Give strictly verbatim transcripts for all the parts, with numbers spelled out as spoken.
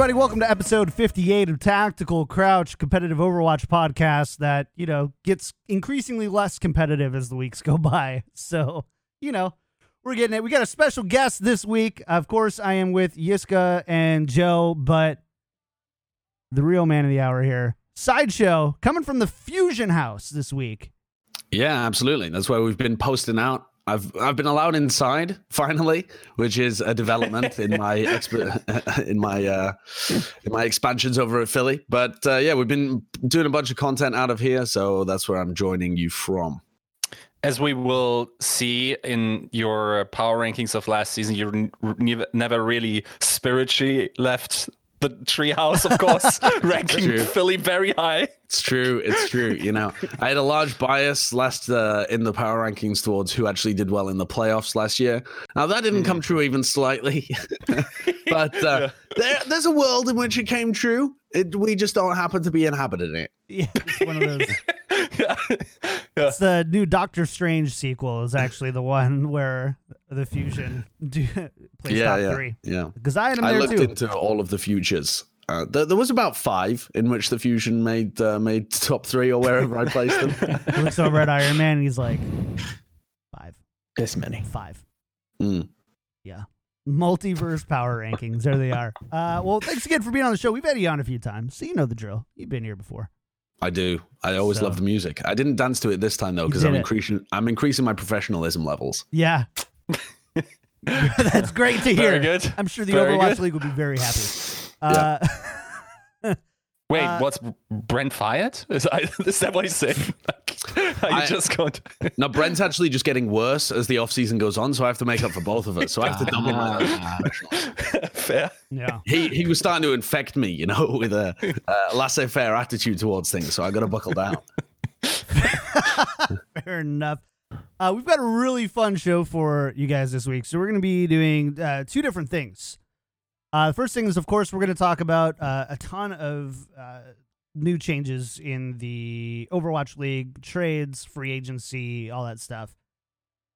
everybody, welcome to episode fifty-eight of Tactical Crouch, competitive Overwatch podcast that, you know, gets increasingly less competitive as the weeks go by. So, you know, we're getting it. We got a special guest this week. Of course, I am with Yiska and Joe, but the real man of the hour here, Sideshow, coming from the Fusion house this week. Yeah, absolutely. That's where we've been posting out. I've I've been allowed inside finally, which is a development in my exp- in my uh, in my expansions over at Philly. But uh, yeah, we've been doing a bunch of content out of here, so that's where I'm joining you from. As we will see in your power rankings of last season, you n- never really spiritually left the treehouse, of course, ranking Philly very high. It's true. It's true. You know, I had a large bias last uh, in the power rankings towards who actually did well in the playoffs last year. Now, that didn't mm. come true even slightly, but uh, yeah. there, there's a world in which it came true. It, we just don't happen to be inhabiting it. Yeah, it's one of those. yeah. It's the new Doctor Strange sequel is actually the one where the Fusion plays yeah, top yeah, three. Yeah, because I had them there I looked too. into all of the futures. Uh, there, there was about five in which the Fusion made uh, made top three or wherever I placed them. He looks over at Iron Man and he's like, five. This many. Five. Mm. Yeah. Multiverse power rankings. There they are. Uh, well, thanks again for being on the show. We've had you on a few times, so you know the drill. You've been here before. I do. I always so. love the music. I didn't dance to it this time, though, because I'm increasing I'm increasing my professionalism levels. Yeah. That's great to hear. Very good. I'm sure the very Overwatch good. League will be very happy. Uh, yeah. Wait, uh, what's Brent fired? Is, I, is that what he's saying? I just can't. No, Brent's actually just getting worse as the off season goes on, so I have to make up for both of us. So I have to double my professionalism. Fair. Yeah. He he was starting to infect me, you know, with a uh, laissez-faire attitude towards things. So I got to buckle down. Fair enough. Uh, we've got a really fun show for you guys this week. So we're going to be doing uh, two different things. Uh, the first thing is, of course, we're going to talk about uh, a ton of uh, new changes in the Overwatch League, trades, free agency, all that stuff.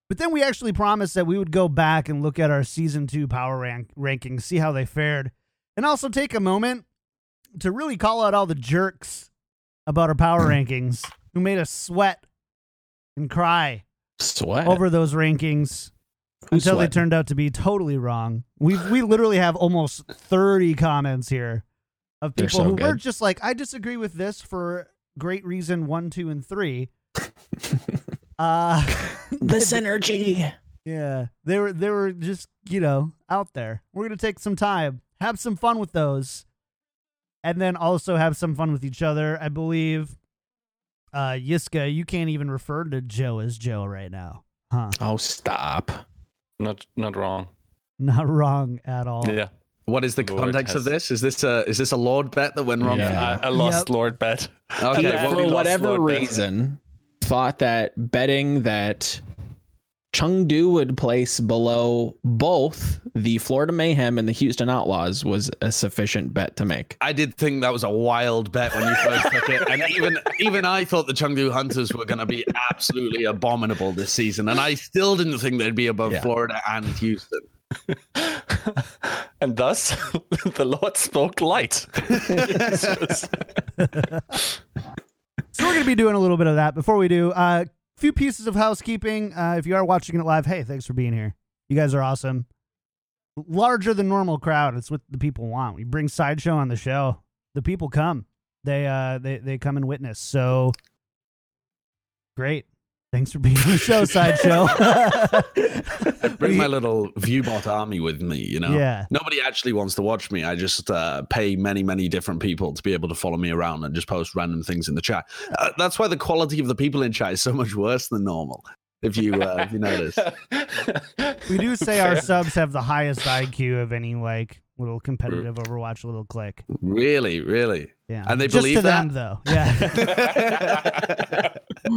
But then we actually promised that we would go back and look at our Season two power rank- rankings, see how they fared, and also take a moment to really call out all the jerks about our power rankings who made us sweat and cry sweat over those rankings. Who's until sweating? They turned out to be totally wrong. We we literally have almost thirty comments here of people so who good. were just like, I disagree with this for great reason one, two, and three. uh, the synergy. Yeah, they were they were just, you know, out there. We're gonna take some time, have some fun with those, and then also have some fun with each other. I believe, uh, Yiska, you can't even refer to Joe as Joe right now, huh? Oh, stop. Not not wrong. Not wrong at all. Yeah. What is the, the context of this? Is this a is this a Lord bet that went wrong? Yeah, I, I lost yep. Lord bet. Okay. Yeah, well, for whatever Lord reason, bet. thought that betting that Chengdu would place below both the Florida Mayhem and the Houston Outlaws was a sufficient bet to make. I did think that was a wild bet when you first took it. And even even I thought the Chengdu Hunters were going to be absolutely abominable this season. And I still didn't think they'd be above yeah. Florida and Houston. And thus, the Lord spoke light. So we're going to be doing a little bit of that. Before we do, uh, few pieces of housekeeping. Uh, if you are watching it live, hey, thanks for being here. You guys are awesome. Larger than normal crowd. It's what the people want. We bring Sideshow on the show. The people come. They uh they, they come and witness. So great. Thanks for being on the show, Sideshow. I bring my little Viewbot army with me, you know. Yeah. Nobody actually wants to watch me. I just uh, pay many, many different people to be able to follow me around and just post random things in the chat. Uh, that's why the quality of the people in chat is so much worse than normal, if you, uh, if you notice. We do say Fair. Our subs have the highest I Q of any, like, little competitive Overwatch little click. Really, really? Yeah. And they just believe to that? Them,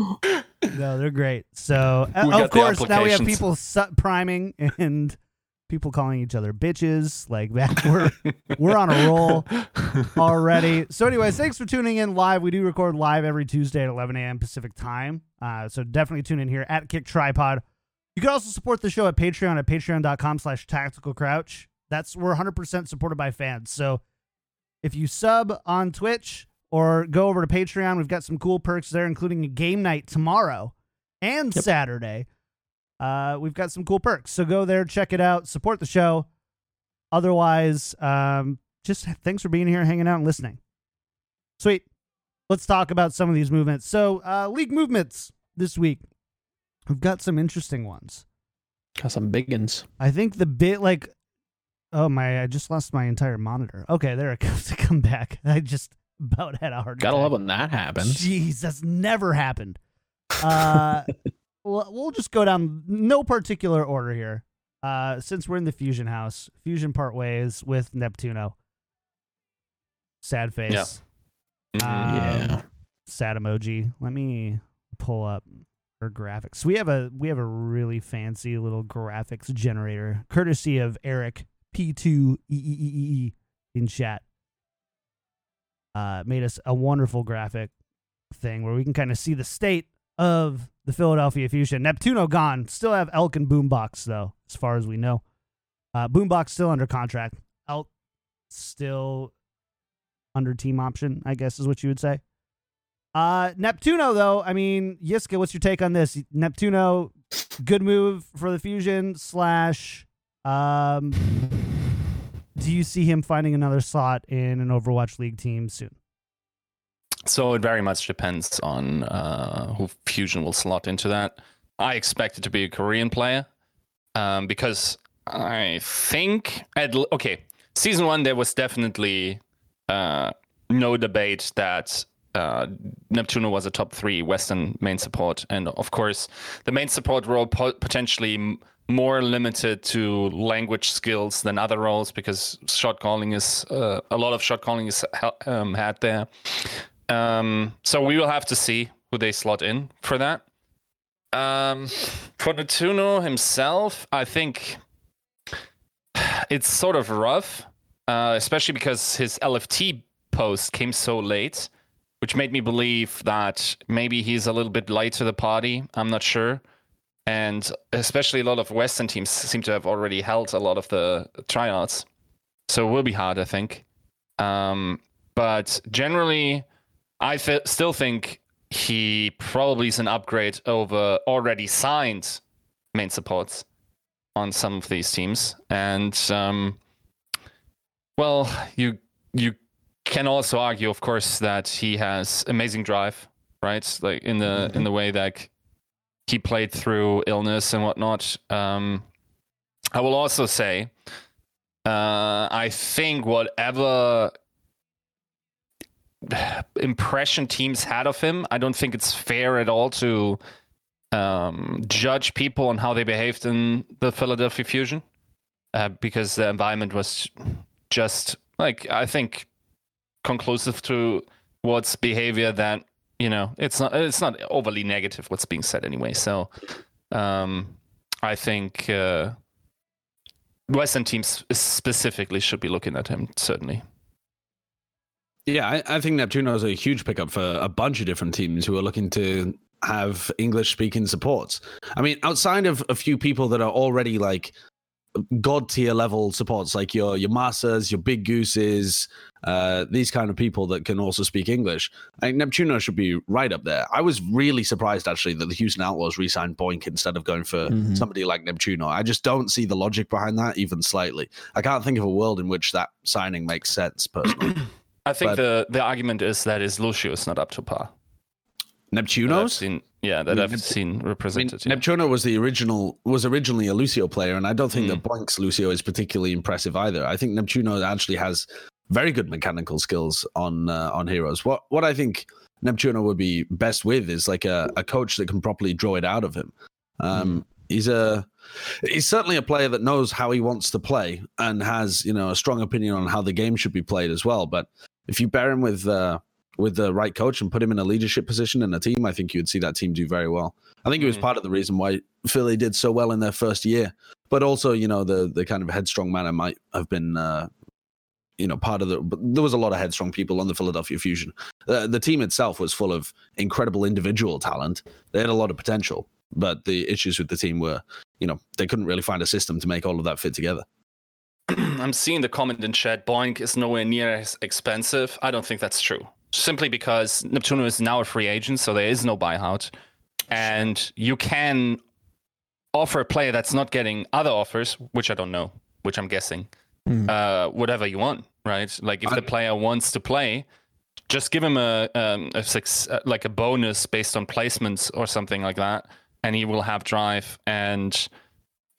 though. Yeah. No, they're great. So, uh, of course, now we have people su- priming and people calling each other bitches like that. We're we're on a roll already. So, anyways, thanks for tuning in live. We do record live every Tuesday at eleven a.m. Pacific time. Uh, so definitely tune in here at Kick Tripod. You can also support the show at Patreon at patreon dot com slash tactical crouch. That's we're one hundred percent supported by fans. So If you sub on Twitch or go over to Patreon, we've got some cool perks there, including a game night tomorrow and yep. Saturday. Uh, we've got some cool perks. So go there, check it out, support the show. Otherwise, um, just thanks for being here, hanging out, and listening. Sweet. Let's talk about some of these movements. So, uh, league movements this week. We've got some interesting ones. Got some big ones. I think the bit, like, oh my, I just lost my entire monitor. Okay, there it goes. To come back. I just about had a hard time. Gotta love when that happens. Jeez, that's never happened. Uh, we'll, we'll just go down, no particular order here. Uh, since we're in the Fusion house, Fusion part ways with Neptuno. Sad face. Yeah. Um, yeah. Sad emoji. Let me pull up her graphics. We have a we have a really fancy little graphics generator, courtesy of Eric P two E E E E in chat. Uh, made us a wonderful graphic thing where we can kind of see the state of the Philadelphia Fusion. Neptuno gone. Still have Elk and Boombox though, as far as we know. Uh, Boombox still under contract. Elk still under team option, I guess is what you would say. Uh, Neptuno, though, I mean, Yiska, what's your take on this? Neptuno, good move for the Fusion, slash, um, do you see him finding another slot in an Overwatch League team soon? So it very much depends on uh, who Fusion will slot into that. I expect it to be a Korean player, um, because I think... I'd, okay, Season one, there was definitely... Uh, no debate that uh, Neptuno was a top three Western main support. And of course, the main support role po- potentially m- more limited to language skills than other roles because shot calling is uh, a lot of shot calling is um, had there. Um, so we will have to see who they slot in for that. Um, for Neptuno himself, I think it's sort of rough. Uh, especially because his L F T post came so late, which made me believe that maybe he's a little bit late to the party. I'm not sure. And especially a lot of Western teams seem to have already held a lot of the tryouts. So it will be hard, I think. Um, but generally, I f- still think he probably is an upgrade over already signed main supports on some of these teams. And... Um, Well, you you can also argue, of course, that he has amazing drive, right? Like in the mm-hmm. in the way that he played through illness and whatnot. Um, I will also say, uh, I think whatever impression teams had of him, I don't think it's fair at all to um, judge people on how they behaved in the Philadelphia Fusion, uh, because the environment was. Just like I think, conclusive to what's behavior that you know it's not it's not overly negative what's being said anyway. So um, I think uh, Western teams specifically should be looking at him certainly. Yeah, I, I think Neptuno is a huge pickup for a bunch of different teams who are looking to have English speaking supports. I mean, outside of a few people that are already like. God tier level supports like your your Masters, your Big Gooses, uh, these kind of people that can also speak English. I think Neptuno should be right up there. I was really surprised actually that the Houston Outlaws re-signed Boink instead of going for mm-hmm. somebody like Neptuno. I just don't see the logic behind that even slightly. I can't think of a world in which that signing makes sense personally. I think but the the argument is that is Lucius not up to par. Neptuno's? That yeah, that I mean, I've Nept- seen represented. I mean, yeah. Neptuno was the original was originally a Lucio player, and I don't think mm. that Blank's Lucio is particularly impressive either. I think Neptuno actually has very good mechanical skills on uh, on heroes. What what I think Neptuno would be best with is like a, a coach that can properly draw it out of him. Um, mm. He's a he's certainly a player that knows how he wants to play and has you know a strong opinion on how the game should be played as well. But if you pair him with uh, with the right coach and put him in a leadership position in a team, I think you would see that team do very well. I think it was part of the reason why Philly did so well in their first year, but also, you know, the, the kind of headstrong manner might have been, uh, you know, part of the, but there was a lot of headstrong people on the Philadelphia Fusion. Uh, the team itself was full of incredible individual talent. They had a lot of potential, but the issues with the team were, you know, they couldn't really find a system to make all of that fit together. I'm seeing the comment in chat, Boink is nowhere near as expensive. I don't think that's true. Simply because Neptuno is now a free agent, so there is no buyout. And you can offer a player that's not getting other offers, which I don't know, which I'm guessing, mm. uh, whatever you want, right? Like if I... the player wants to play, just give him a, um, a six, uh, like a bonus based on placements or something like that, and he will have drive. And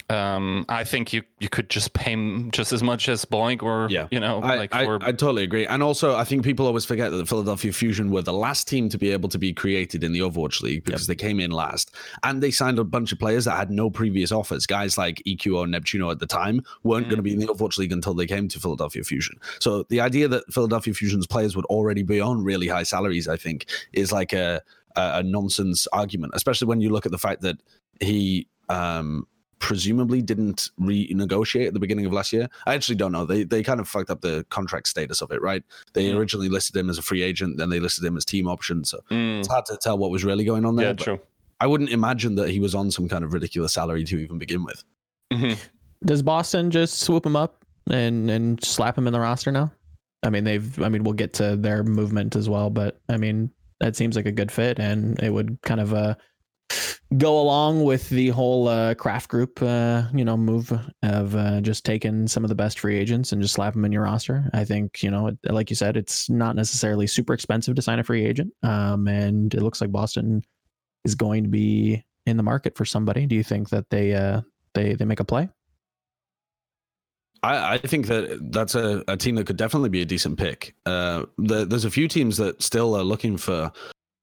um, I think you, you could just pay him just as much as Boink or, yeah. you know. I, like I, for... I totally agree. And also, I think people always forget that the Philadelphia Fusion were the last team to be able to be created in the Overwatch League because yep. they came in last. And they signed a bunch of players that had no previous offers. Guys like E Q O and Neptuno at the time weren't mm. going to be in the Overwatch League until they came to Philadelphia Fusion. So the idea that Philadelphia Fusion's players would already be on really high salaries, I think, is like a, a, a nonsense argument, especially when you look at the fact that he... Um, presumably didn't renegotiate at the beginning of last year. I actually don't know. They they kind of fucked up the contract status of it, right? They mm. originally listed him as a free agent, then they listed him as team option. So mm. it's hard to tell what was really going on there. Yeah, true. I wouldn't imagine that he was on some kind of ridiculous salary to even begin with. Mm-hmm. Does Boston just swoop him up and, and slap him in the roster now? I mean, they've. I mean, we'll get to their movement as well, but I mean, that seems like a good fit, and it would kind of... Uh, go along with the whole uh, craft group, uh, you know, move of uh, just taking some of the best free agents and just slap them in your roster. I think, you know, like you said, it's not necessarily super expensive to sign a free agent. Um, and it looks like Boston is going to be in the market for somebody. Do you think that they uh, they they make a play? I, I think that that's a, a team that could definitely be a decent pick. Uh, the, there's a few teams that still are looking for.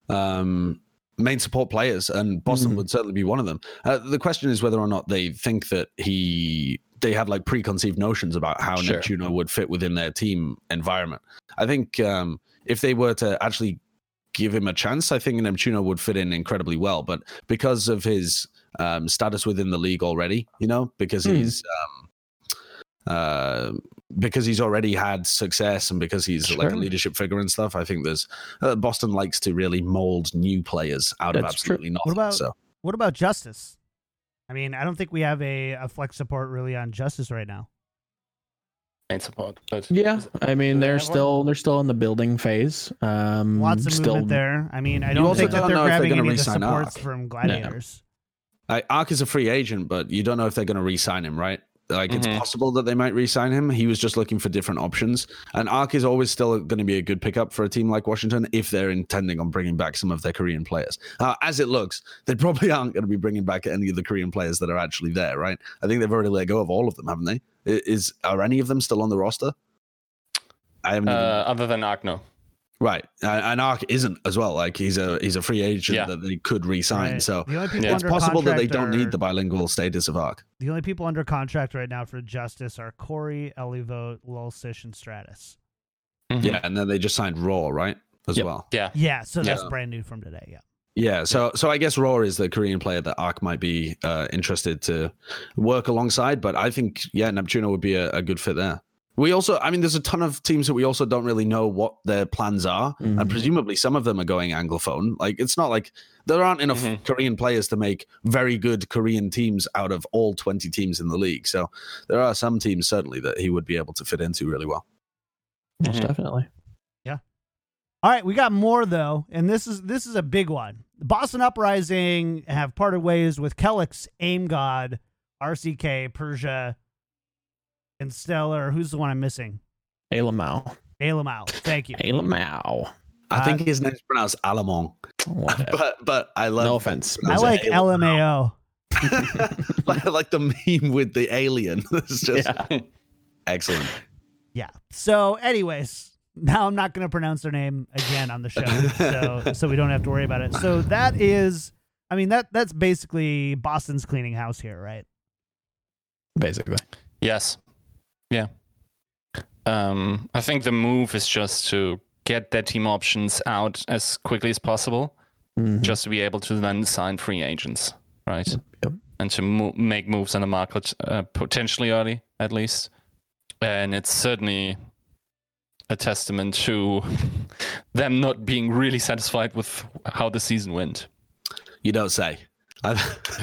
Um, main support players, and Boston mm-hmm. would certainly be one of them. Uh, the question is whether or not they think that he they have like preconceived notions about how sure. Neptuno would fit within their team environment. I think um, if they were to actually give him a chance, I think Neptuno would fit in incredibly well. But because of his um, status within the league already, you know, because mm. he's um, uh, because he's already had success and because he's sure. like a leadership figure and stuff, I think there's uh, Boston likes to really mold new players out That's of absolutely true. nothing. What about, so. what about Justice? I mean, I don't think we have a, a flex support really on Justice right now. Main support. But yeah, I mean, they're still they're still in the building phase. Um, Lots of still, movement there. I mean, I don't think don't that they're grabbing they're any of the supports Arc. from Gladiators. No. Like, Arc is a free agent, but you don't know if they're going to re-sign him, right? Like mm-hmm. it's possible that they might re-sign him. He was just looking for different options. And Ark is always still going to be a good pickup for a team like Washington if they're intending on bringing back some of their Korean players. Uh, as it looks, they probably aren't going to be bringing back any of the Korean players that are actually there, right? I think they've already let go of all of them, haven't they? Is are any of them still on the roster? I haven't. Uh, other than Ark, no. Right, and Ark isn't as well. Like he's a he's a free agent yeah. that they could re-sign. Right. So yeah. it's possible that they don't are, need the bilingual status of Ark. The only people under contract right now for Justice are Corey, Elivo, Lulcich, and Stratus. Mm-hmm. Yeah, and then they just signed Raw, right? As yep. well. Yeah, yeah. So that's yeah. brand new from today. Yeah. Yeah, so so I guess Raw is the Korean player that Ark might be uh, interested to work alongside, but I think yeah, Neptuno would be a, a good fit there. We also, I mean, there's a ton of teams that we also don't really know what their plans are. Mm-hmm. And presumably some of them are going Anglophone. Like, it's not like there aren't enough mm-hmm. Korean players to make very good Korean teams out of all twenty teams in the league. So there are some teams certainly that he would be able to fit into really well. Most mm-hmm. definitely. Yeah. All right. We got more though. And this is, this is a big one. The Boston Uprising have parted ways with Kellex, Aim God, R C K, Persia, and Stellar. Who's the one I'm missing? Alamo. Alamo. Thank you. Alamo. I uh, think his name's pronounced Alamo. But but I love. No offense. I like L M A O. I like the meme with the alien. It's just yeah. excellent. Yeah. So, anyways, now I'm not going to pronounce their name again on the show, so so we don't have to worry about it. So that is, I mean that that's basically Boston's cleaning house here, right? Basically. Yes. Yeah, um, I think the move is just to get their team options out as quickly as possible, mm-hmm. just to be able to then sign free agents, right? Yep, yep. And to mo- make moves on the market uh, potentially early, at least. And it's certainly a testament to them not being really satisfied with how the season went. You don't say.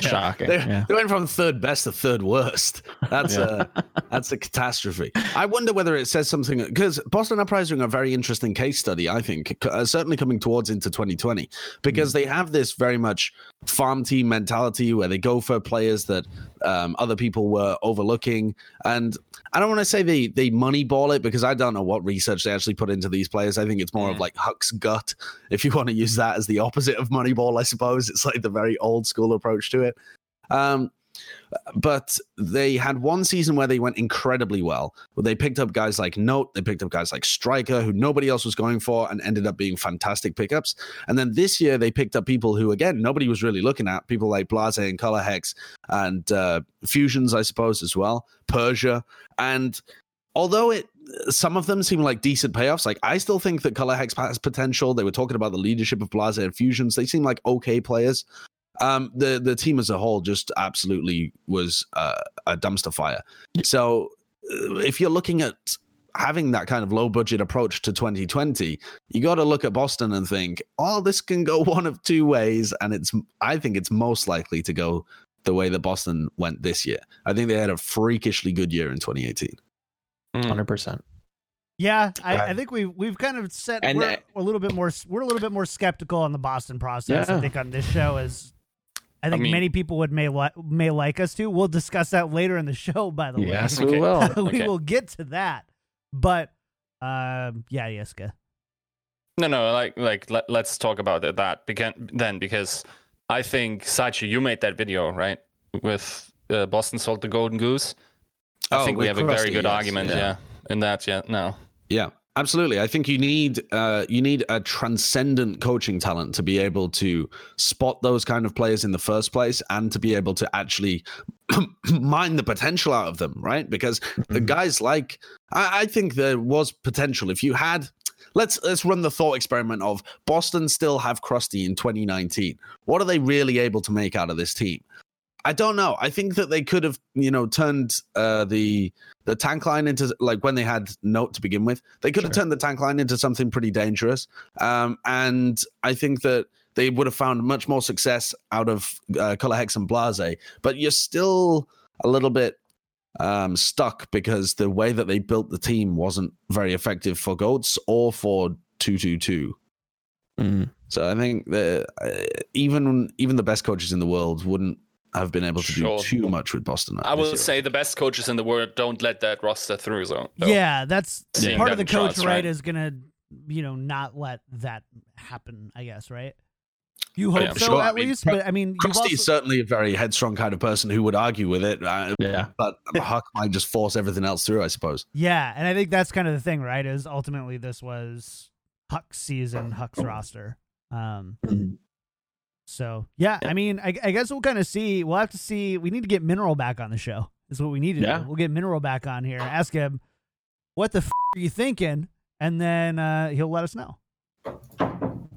Shocking. They're, yeah. They went from third best to third worst. That's yeah. a that's a catastrophe. I wonder whether it says something, because Boston Uprising are a very interesting case study, I think, uh, certainly coming towards into twenty twenty, because mm. they have this very much farm team mentality where they go for players that um, other people were overlooking. And I don't want to say they, they moneyball it, because I don't know what research they actually put into these players. I think it's more yeah. of like Huck's gut, if you want to use that as the opposite of moneyball, I suppose. It's like the very old school approach to it. Um, but they had one season where they went incredibly well. They picked up guys like Note, they picked up guys like Striker, who nobody else was going for, and ended up being fantastic pickups. And then this year they picked up people who, again, nobody was really looking at, people like Blase and Color Hex and uh, Fusions, I suppose, as well, Persia. And although it some of them seem like decent payoffs, like I still think that Color Hex has potential. They were talking about the leadership of Blase and Fusions. They seem like okay players. Um, the, the team as a whole just absolutely was uh, a dumpster fire. So uh, if you're looking at having that kind of low budget approach to twenty twenty, you got to look at Boston and think, oh, this can go one of two ways. And it's, I think it's most likely to go the way that Boston went this year. I think they had a freakishly good year in twenty eighteen. one hundred percent. Yeah, I, I think we've we've kind of set we're that, a little bit more we're a little bit more skeptical on the Boston process. Yeah. I think on this show is. I think I mean, many people would may li- may like us to. We'll discuss that later in the show, by the yes, way. Yes, we will. we okay. will get to that. But um, yeah, Yeska. No, no, like like let, let's talk about that began, then, because I think Sachi, you made that video, right? With uh, Boston sold the golden goose. I oh, think we have Krusty, a very good yes, argument, yeah. yeah, in that yeah now. Yeah, absolutely. I think you need uh, you need a transcendent coaching talent to be able to spot those kind of players in the first place, and to be able to actually mine the potential out of them, right? Because the guys like I, I think there was potential. If you had, let's let's run the thought experiment of Boston still have Krusty in twenty nineteen. What are they really able to make out of this team? I don't know. I think that they could have, you know, turned uh, the the tank line into, like, when they had Note to begin with, they could sure. have turned the tank line into something pretty dangerous. Um, and I think that they would have found much more success out of uh, Color Hex and Blase. But you're still a little bit um, stuck, because the way that they built the team wasn't very effective for Goats or for two two two. Mm. So I think that even even the best coaches in the world wouldn't I've been able to sure. do too much with Boston. I will say the best coaches in the world don't let that roster through. So, so yeah, that's yeah. part of the coach, right, right, is going to, you know, not let that happen, I guess, right? You hope yeah, so, sure. at I mean, least. But I mean, Krusty also... is certainly a very headstrong kind of person who would argue with it. Uh, yeah. But Huck might just force everything else through, I suppose. Yeah, and I think that's kind of the thing, right, is ultimately this was Huck's season, Huck's roster. Um So, yeah, I mean, I, I guess we'll kind of see. We'll have to see. We need to get Mineral back on the show is what we need to yeah. do. We'll get Mineral back on here and ask him, what the f*** are you thinking? And then uh, he'll let us know.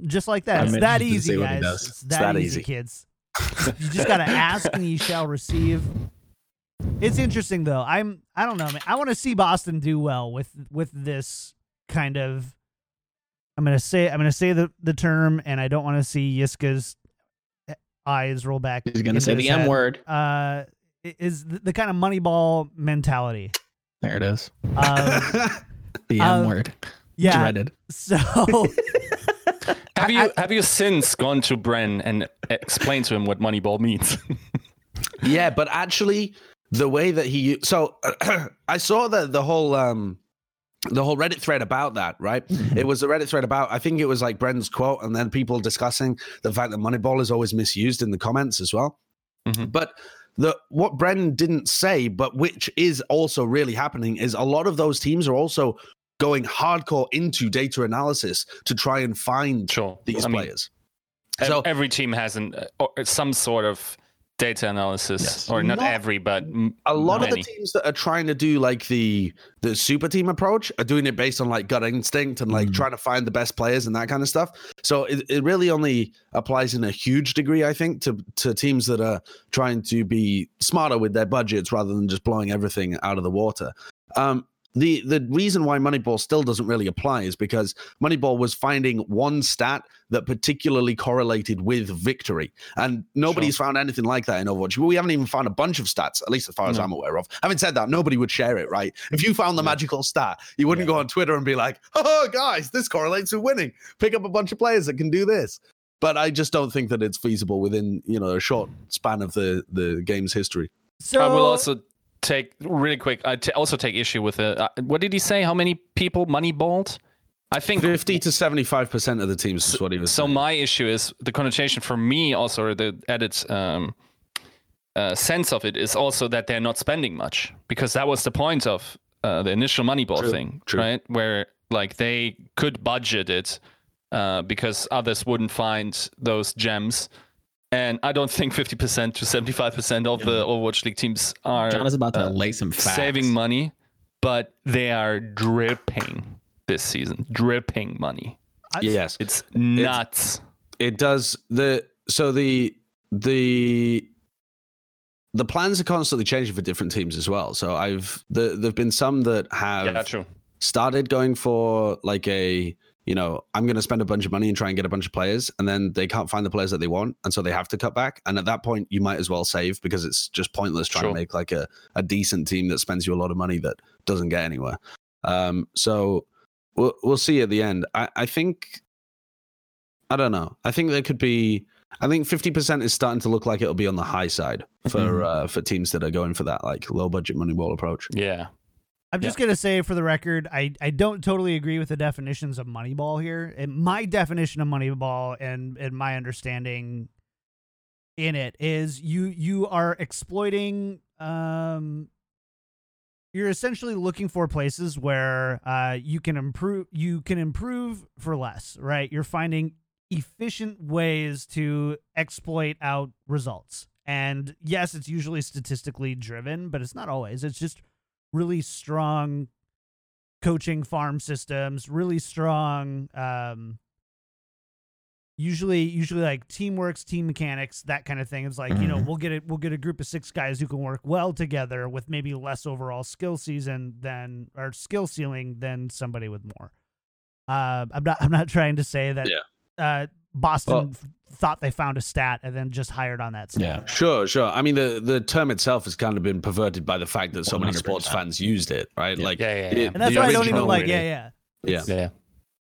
Just like that. It's that easy, guys. It's that easy, kids. You just got to ask and you shall receive. It's interesting, though. I'm, I don't know, man. I want to see Boston do well with, with this kind of, I'm going to say, I'm going to say the, the term, and I don't want to see Yiska's eyes roll back. He's going to say the M word. Uh, is the, the kind of Moneyball mentality. There it is. Um, the M um, word. Yeah. Dreaded. So have you I, have you since gone to Bren and explained to him what Moneyball means? Yeah, but actually, the way that he so I saw the the whole um. the whole Reddit thread about that, right? It was a Reddit thread about, I think it was like Brendan's quote, and then people discussing the fact that Moneyball is always misused in the comments as well. Mm-hmm. But the what Brendan didn't say, but which is also really happening, is a lot of those teams are also going hardcore into data analysis to try and find sure. these I players. Mean, so every team has an uh, some sort of data analysis, yes. or not, not every, but m- a lot many. Of the teams that are trying to do like the the super team approach are doing it based on like gut instinct and like mm. trying to find the best players and that kind of stuff. So it, it really only applies in a huge degree, I think, to to teams that are trying to be smarter with their budgets rather than just blowing everything out of the water. Um, the the reason why Moneyball still doesn't really apply is because Moneyball was finding one stat that particularly correlated with victory, and nobody's sure. found anything like that in Overwatch. We haven't even found a bunch of stats, at least as far as no. I'm aware of. Having said that, nobody would share it, right? If you found the yeah. magical stat, you wouldn't yeah. go on Twitter and be like, oh guys, this correlates with winning, pick up a bunch of players that can do this. But I just don't think that it's feasible within, you know, a short span of the the game's history. So I will also take really quick. I t- also take issue with the. Uh, what did he say? How many people Moneyballed? I think fifty to seventy-five percent of the teams is what he was. So saying. My issue is the connotation for me also the added um, uh, sense of it is also that they're not spending much, because that was the point of uh, the initial Moneyball true, thing, true. right? Where like they could budget it uh, because others wouldn't find those gems. And I don't think fifty percent to seventy-five percent of yeah. the Overwatch League teams are John is about to uh, lay some facts. Saving money, but they are dripping this season, dripping money. Yes, it's nuts. It, it does the so the the the plans are constantly changing for different teams as well. So I've the, there've been some that have yeah, true. started going for like a. You know, I'm going to spend a bunch of money and try and get a bunch of players, and then they can't find the players that they want, and so they have to cut back. And at that point, you might as well save, because it's just pointless trying sure. to make like a, a decent team that spends you a lot of money that doesn't get anywhere. Um, so we'll we'll see at the end. I, I think, I don't know. I think there could be. I think fifty percent is starting to look like it'll be on the high side for mm-hmm. uh, for teams that are going for that like low budget Moneyball approach. Yeah. I'm just yeah. going to say for the record, I, I don't totally agree with the definitions of Moneyball here. And my definition of Moneyball and, and my understanding in it is you you are exploiting, um, you're essentially looking for places where uh, you can improve, you can improve for less, right? You're finding efficient ways to exploit out results. And yes, it's usually statistically driven, but it's not always. It's just really strong coaching farm systems, really strong, um, usually, usually like teamworks, team mechanics, that kind of thing. It's like, mm-hmm. you know, we'll get it. We'll get a group of six guys who can work well together with maybe less overall skill season than or skill ceiling than somebody with more. Uh, I'm not, I'm not trying to say that, yeah. uh, Boston well, thought they found a stat and then just hired on that stat. Yeah, sure, sure. I mean, the, the term itself has kind of been perverted by the fact that so many sports fans used it, right? Yeah. Like, yeah, yeah, yeah. It, and that's why I don't even like, yeah, yeah. Yeah. yeah, yeah.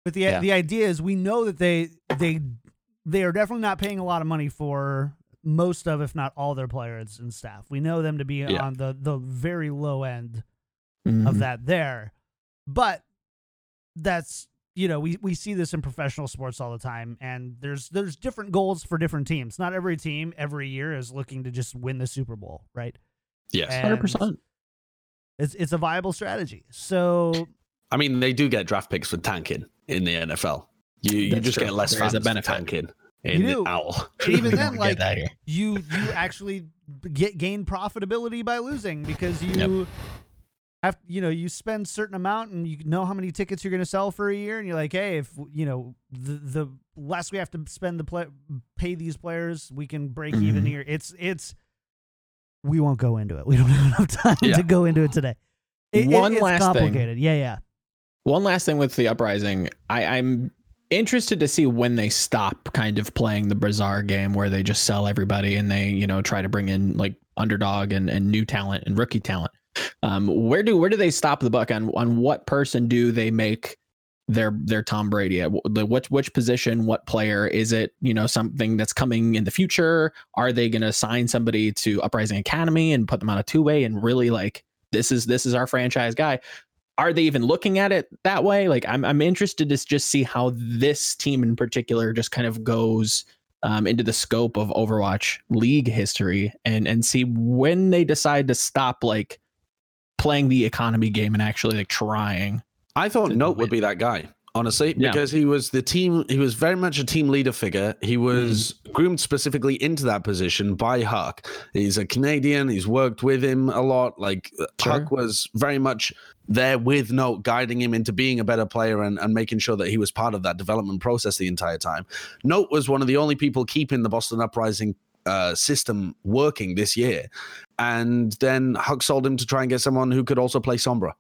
But the yeah. the idea is we know that they they they are definitely not paying a lot of money for most of, if not all, their players and staff. We know them to be yeah. on the, the very low end mm-hmm. of that there. But that's... You know, we, we see this in professional sports all the time, and there's there's different goals for different teams. Not every team every year is looking to just win the Super Bowl, right? Yes, one hundred percent. It's it's a viable strategy. So, I mean, they do get draft picks for tanking in the N F L. You you just true. get less fans for tanking in you do. the owl. Even then, like you you actually get gain profitability by losing, because you. Yep. Have, you know, you spend a certain amount and you know how many tickets you're going to sell for a year, and you're like, hey, if you know the, the less we have to spend the play, pay these players, we can break mm-hmm. even here. It's it's we won't go into it. We don't have enough time yeah. to go into it today. It, One it, it's last complicated. Thing. Yeah, yeah. One last thing with the Uprising, I, I'm interested to see when they stop kind of playing the bizarre game where they just sell everybody and they you know try to bring in like underdog and, and new talent and rookie talent. Um, where do where do they stop the buck on on what person do they make their their Tom Brady at? What which position? What player is it? You know, something that's coming in the future. Are they going to assign somebody to Uprising Academy and put them on a two way and really like this is this is our franchise guy? Are they even looking at it that way? Like I'm I'm interested to just see how this team in particular just kind of goes. Um, into the scope of Overwatch League history and and see when they decide to stop like playing the economy game and actually like trying. I thought Note would be that guy, honestly, because yeah. he was the team. He was very much a team leader figure. He was mm. groomed specifically into that position by Huck. He's a Canadian. He's worked with him a lot. Like sure. Huck was very much there with Note, guiding him into being a better player and, and making sure that he was part of that development process the entire time. Note was one of the only people keeping the Boston Uprising Uh, system working this year, and then Huck sold him to try and get someone who could also play Sombra,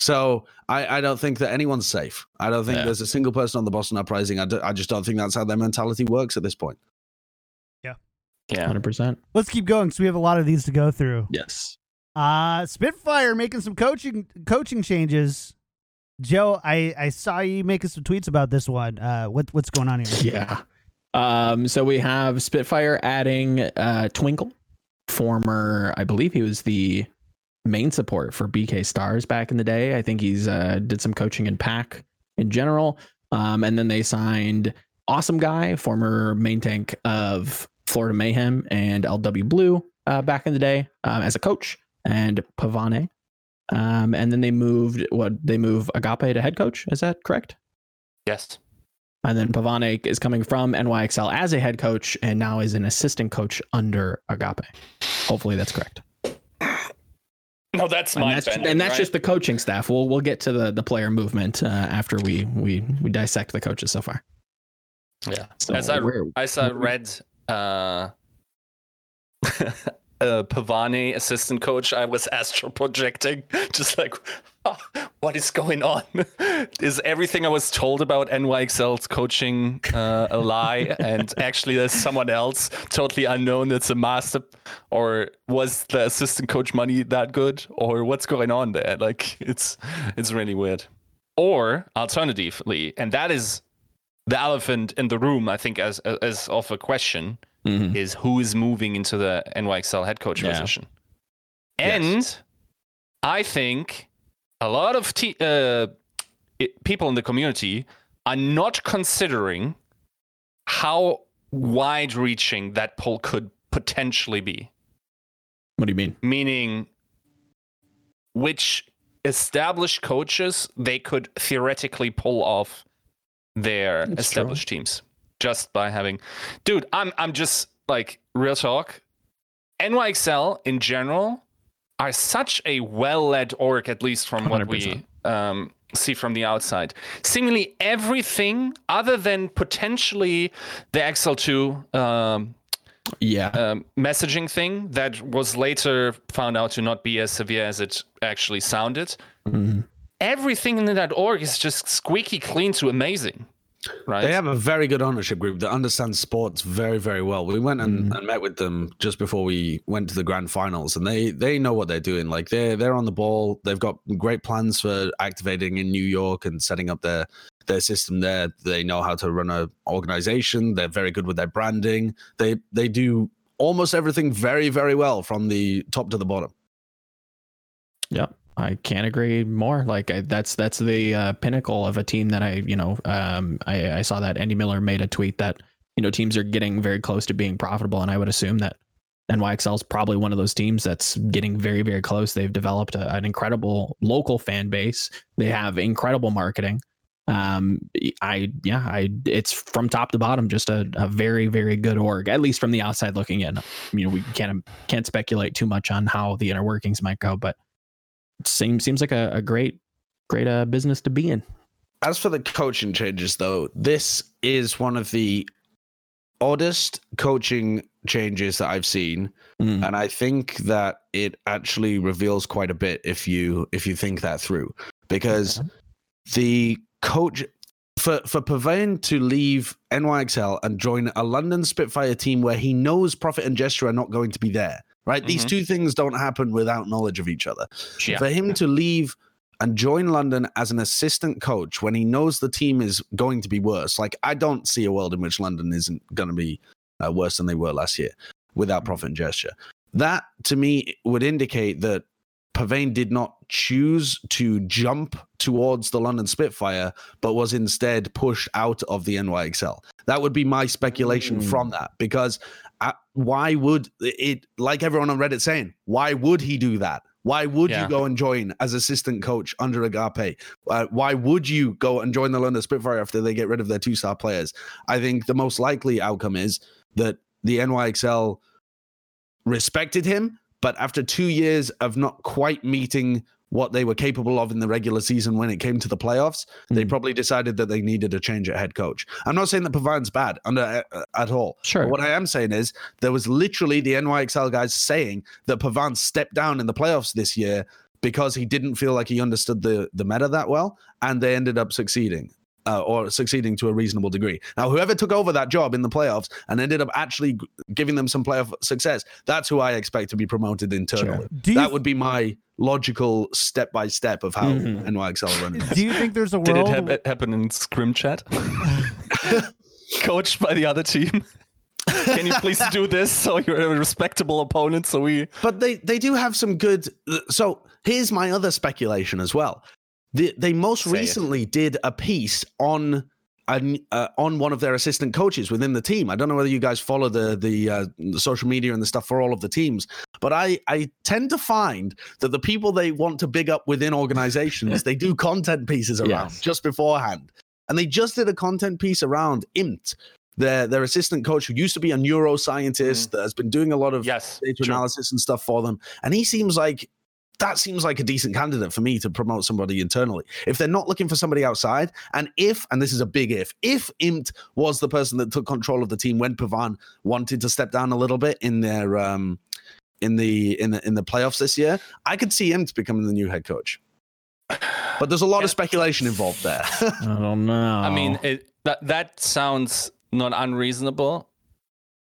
So I, I don't think that anyone's safe. I don't think yeah. there's a single person on the Boston Uprising. I, do, I just don't think that's how their mentality works at this point. Yeah. Yeah. one hundred percent. Let's keep going because we have a lot of these to go through. Yes. Uh, Spitfire making some coaching coaching changes. Joe, I, I saw you making some tweets about this one. Uh, what what's going on here? Yeah. Um, so we have Spitfire adding uh, Twinkle, former, I believe he was the main support for B K Stars back in the day. I think he's uh, did some coaching in PAC in general. Um, and then they signed Awesome Guy, former main tank of Florida Mayhem and L W Blue uh, back in the day um, as a coach, and Pavane. Um, and then they moved what they move Agape to head coach. Is that correct? Yes. And then Pavane is coming from N Y X L as a head coach and now is an assistant coach under Agape. Hopefully that's correct. No, that's my and that's, opinion, and that's right? Just the coaching staff. We'll we'll get to the, the player movement uh, after we, we we dissect the coaches so far. Yeah. So as I I saw read uh, uh, Pavani assistant coach, I was astral projecting, just like oh, what is going on? Is everything I was told about N Y X L's coaching uh, a lie? And actually, there's someone else totally unknown that's a master. Or was the assistant coach money that good? Or what's going on there? Like it's it's really weird. Or alternatively, and that is the elephant in the room, I think, as as of a question, mm-hmm. is who is moving into the N Y X L head coach yeah. position. And yes. I think a lot of te- uh, it, people in the community are not considering how wide-reaching that poll could potentially be. What do you mean? Meaning which established coaches they could theoretically pull off their That's established true. teams just by having... Dude, I'm I'm just like, real talk. N Y X L in general are such a well-led org, at least from what one hundred percent we um, see from the outside. Seemingly everything other than potentially the X L two um, yeah. um, messaging thing that was later found out to not be as severe as it actually sounded. Mm-hmm. Everything in that org is just squeaky clean to amazing. Right. They have a very good ownership group that understands sports very, very well. We went and, mm-hmm. and met with them just before we went to the grand finals, and they they know what they're doing. Like they're they're on the ball. They've got great plans for activating in New York and setting up their their system there. They know how to run an organization. They're very good with their branding. They they do almost everything very, very well from the top to the bottom. Yeah. I can't agree more. Like I, that's that's the uh, pinnacle of a team that I, you know, um, I, I saw that Andy Miller made a tweet that, you know, teams are getting very close to being profitable. And I would assume that N Y X L is probably one of those teams that's getting very, very close. They've developed a, an incredible local fan base. They have incredible marketing. Um, I yeah, I it's from top to bottom, just a, a very, very good org, at least from the outside looking in. You know, we can't can't speculate too much on how the inner workings might go, but Seems seems like a, a great, great uh, business to be in. As for the coaching changes, though, this is one of the oddest coaching changes that I've seen, mm. and I think that it actually reveals quite a bit if you if you think that through. Because okay. the coach for for Pavane to leave N Y X L and join a London Spitfire team where he knows Profit and Gesture are not going to be there. Right, mm-hmm. These two things don't happen without knowledge of each other. Yeah. For him to leave and join London as an assistant coach when he knows the team is going to be worse, like I don't see a world in which London isn't going to be uh, worse than they were last year without Profit and Gesture. That, to me, would indicate that Pavane did not choose to jump towards the London Spitfire, but was instead pushed out of the N Y X L. That would be my speculation mm. from that, because I, why would it, like everyone on Reddit saying, why would he do that? Why would yeah. you go and join as assistant coach under Agape? Uh, why would you go and join the London Spitfire after they get rid of their two-star players? I think the most likely outcome is that the N Y X L respected him, but after two years of not quite meeting what they were capable of in the regular season when it came to the playoffs, mm-hmm. they probably decided that they needed a change at head coach. I'm not saying that Pavane's bad under, uh, at all. Sure. But what I am saying is there was literally the N Y X L guys saying that Pavane stepped down in the playoffs this year because he didn't feel like he understood the, the meta that well, and they ended up succeeding. Uh, or succeeding to a reasonable degree. Now, whoever took over that job in the playoffs and ended up actually g- giving them some playoff success, that's who I expect to be promoted internally. Sure. That th- would be my logical step-by-step of how mm-hmm. N Y X L run it. Do you think there's a world... Did it ha- happen in Scrim Chat? Coached by the other team? Can you please do this so you're a respectable opponent? So we. But they, they do have some good... So here's my other speculation as well. The, they most Say recently it. did a piece on an, uh, on one of their assistant coaches within the team. I don't know whether you guys follow the the, uh, the social media and the stuff for all of the teams, but I, I tend to find that the people they want to big up within organizations, they do content pieces around yes. just beforehand. And they just did a content piece around Imt, their, their assistant coach who used to be a neuroscientist mm. that has been doing a lot of yes, data true. analysis and stuff for them. And he seems like... That seems like a decent candidate for me to promote somebody internally. If they're not looking for somebody outside, and if, and this is a big if, if Imt was the person that took control of the team when Pavane wanted to step down a little bit in their um, in the in the in the playoffs this year, I could see Imt becoming the new head coach. But there's a lot yeah. of speculation involved there. I don't know. I mean, it, that that sounds not unreasonable,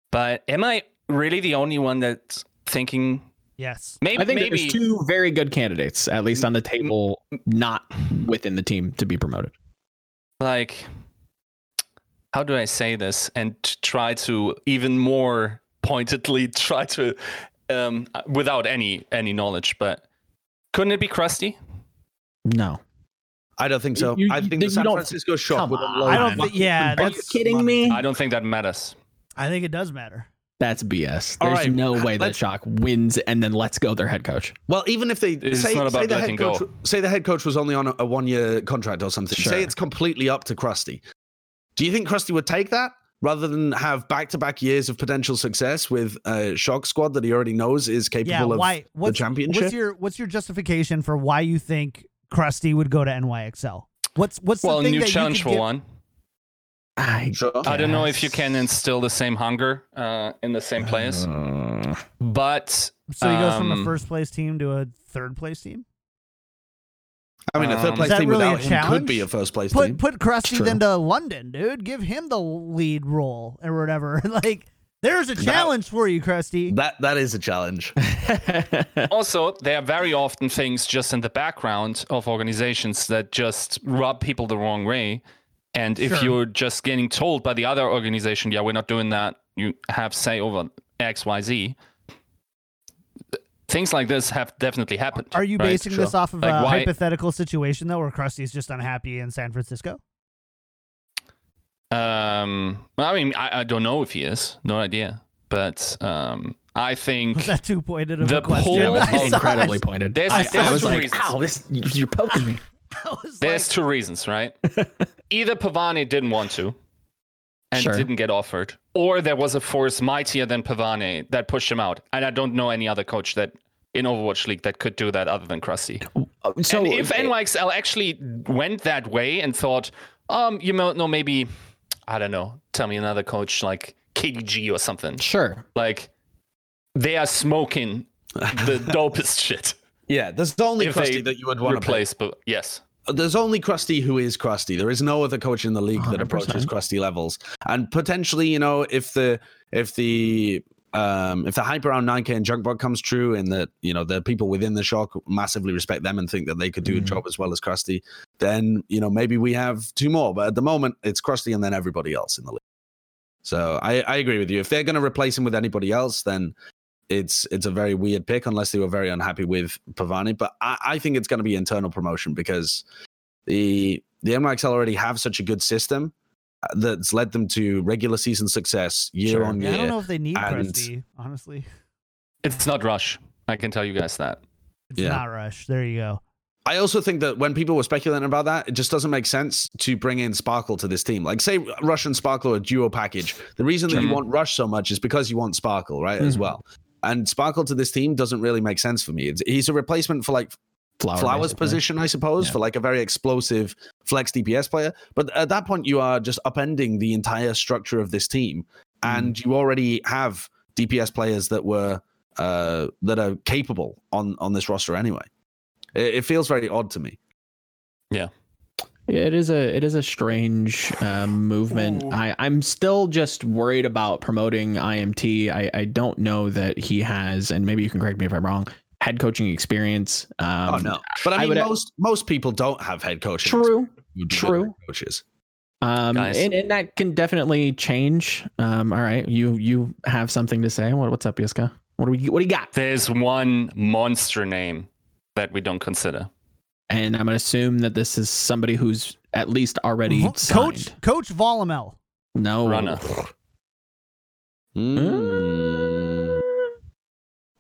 but am I really the only one that's thinking? Yes. Maybe, I think maybe. There's two very good candidates, at least on the table, not within the team to be promoted. Like, how do I say this and try to even more pointedly try to, um, without any any knowledge, but couldn't it be Krusty? No. I don't think so. You, you, I think the San Francisco Shock would have I don't think, yeah. Are you kidding me? I don't think that matters. I think it does matter. That's B S. There's right. no way that Shock wins and then lets go their head coach. Well, even if they it's say, not about say, the head coach, say the head coach was only on a, a one-year contract or something, sure. say it's completely up to Krusty. Do you think Krusty would take that rather than have back-to-back years of potential success with a Shock squad that he already knows is capable yeah, why, of the championship? What's your what's your justification for why you think Krusty would go to N Y X L? What's what's well, the thing a new that challenge you for give- one. I, I don't know if you can instill the same hunger uh, in the same place, uh, but so he goes um, from a first place team to a third place team. I mean, a third place um, team really without him could be a first place put, team. Put Krusty then to London, dude. Give him the lead role or whatever. Like, there's a challenge that, for you, Krusty. That that is a challenge. Also, there are very often things just in the background of organizations that just rub people the wrong way. And if sure. you're just getting told by the other organization, yeah, we're not doing that, you have say over X, Y, Z. Things like this have definitely happened. Are you right? basing sure. this off of like a why... hypothetical situation, though, where Krusty's just unhappy in San Francisco? Um, I mean, I, I don't know if he is. No idea. But um, I think... Was that too pointed of the a question? Poll... Yeah, was incredibly pointed. There's, I, there's I was like, reasons. Ow, this, you're poking me. There's like... two reasons, right? Either Pavane didn't want to and sure. didn't get offered, or there was a force mightier than Pavane that pushed him out. And I don't know any other coach that in Overwatch League that could do that other than Krusty. So and if N Y X L actually went that way and thought, um, you know, no, maybe, I don't know, tell me another coach like K D G or something. Sure. Like, they are smoking the dopest shit. Yeah, there's only if Krusty that you would want replace, to replace, but yes. There's only Krusty who is Krusty. There is no other coach in the league one hundred percent that approaches Krusty levels. And potentially, you know, if the if the um, if the hype around nine K and Junkbot comes true, and that, you know, the people within the Shock massively respect them and think that they could do mm-hmm. a job as well as Krusty, then, you know, maybe we have two more. But at the moment, it's Krusty and then everybody else in the league. So I, I agree with you. If they're going to replace him with anybody else, then. It's it's a very weird pick unless they were very unhappy with Pavane. But I, I think it's going to be internal promotion because the the N Y X L already have such a good system that's led them to regular season success year sure. on year. I don't know if they need Krusty, honestly. It's not Rush. I can tell you guys that. It's yeah. not Rush. There you go. I also think that when people were speculating about that, it just doesn't make sense to bring in Sparkle to this team. Like, say Rush and Sparkle are a duo package. The reason that you want Rush so much is because you want Sparkle, right, mm-hmm. as well. And Sparkle to this team doesn't really make sense for me. It's, he's a replacement for like Flower, Flower's position, I suppose, yeah. for like a very explosive flex D P S player. But at that point, you are just upending the entire structure of this team. Mm. And you already have D P S players that were uh, that are capable on, on this roster anyway. It, it feels very odd to me. Yeah. Yeah, it is a it is a strange uh, movement. I, I'm still just worried about promoting I M T. I, I don't know that he has, and maybe you can correct me if I'm wrong, head coaching experience. Um, oh no, but I mean, I would, most most people don't have head coaching. True, true. Coaches. Um, and, and that can definitely change. Um, all right, you you have something to say? What what's up, Yuska? What do we what do you got? There's one monster name that we don't consider. And I'm going to assume that this is somebody who's at least already Vo- signed. Coach Coach Volumel. No. Runner. Mm.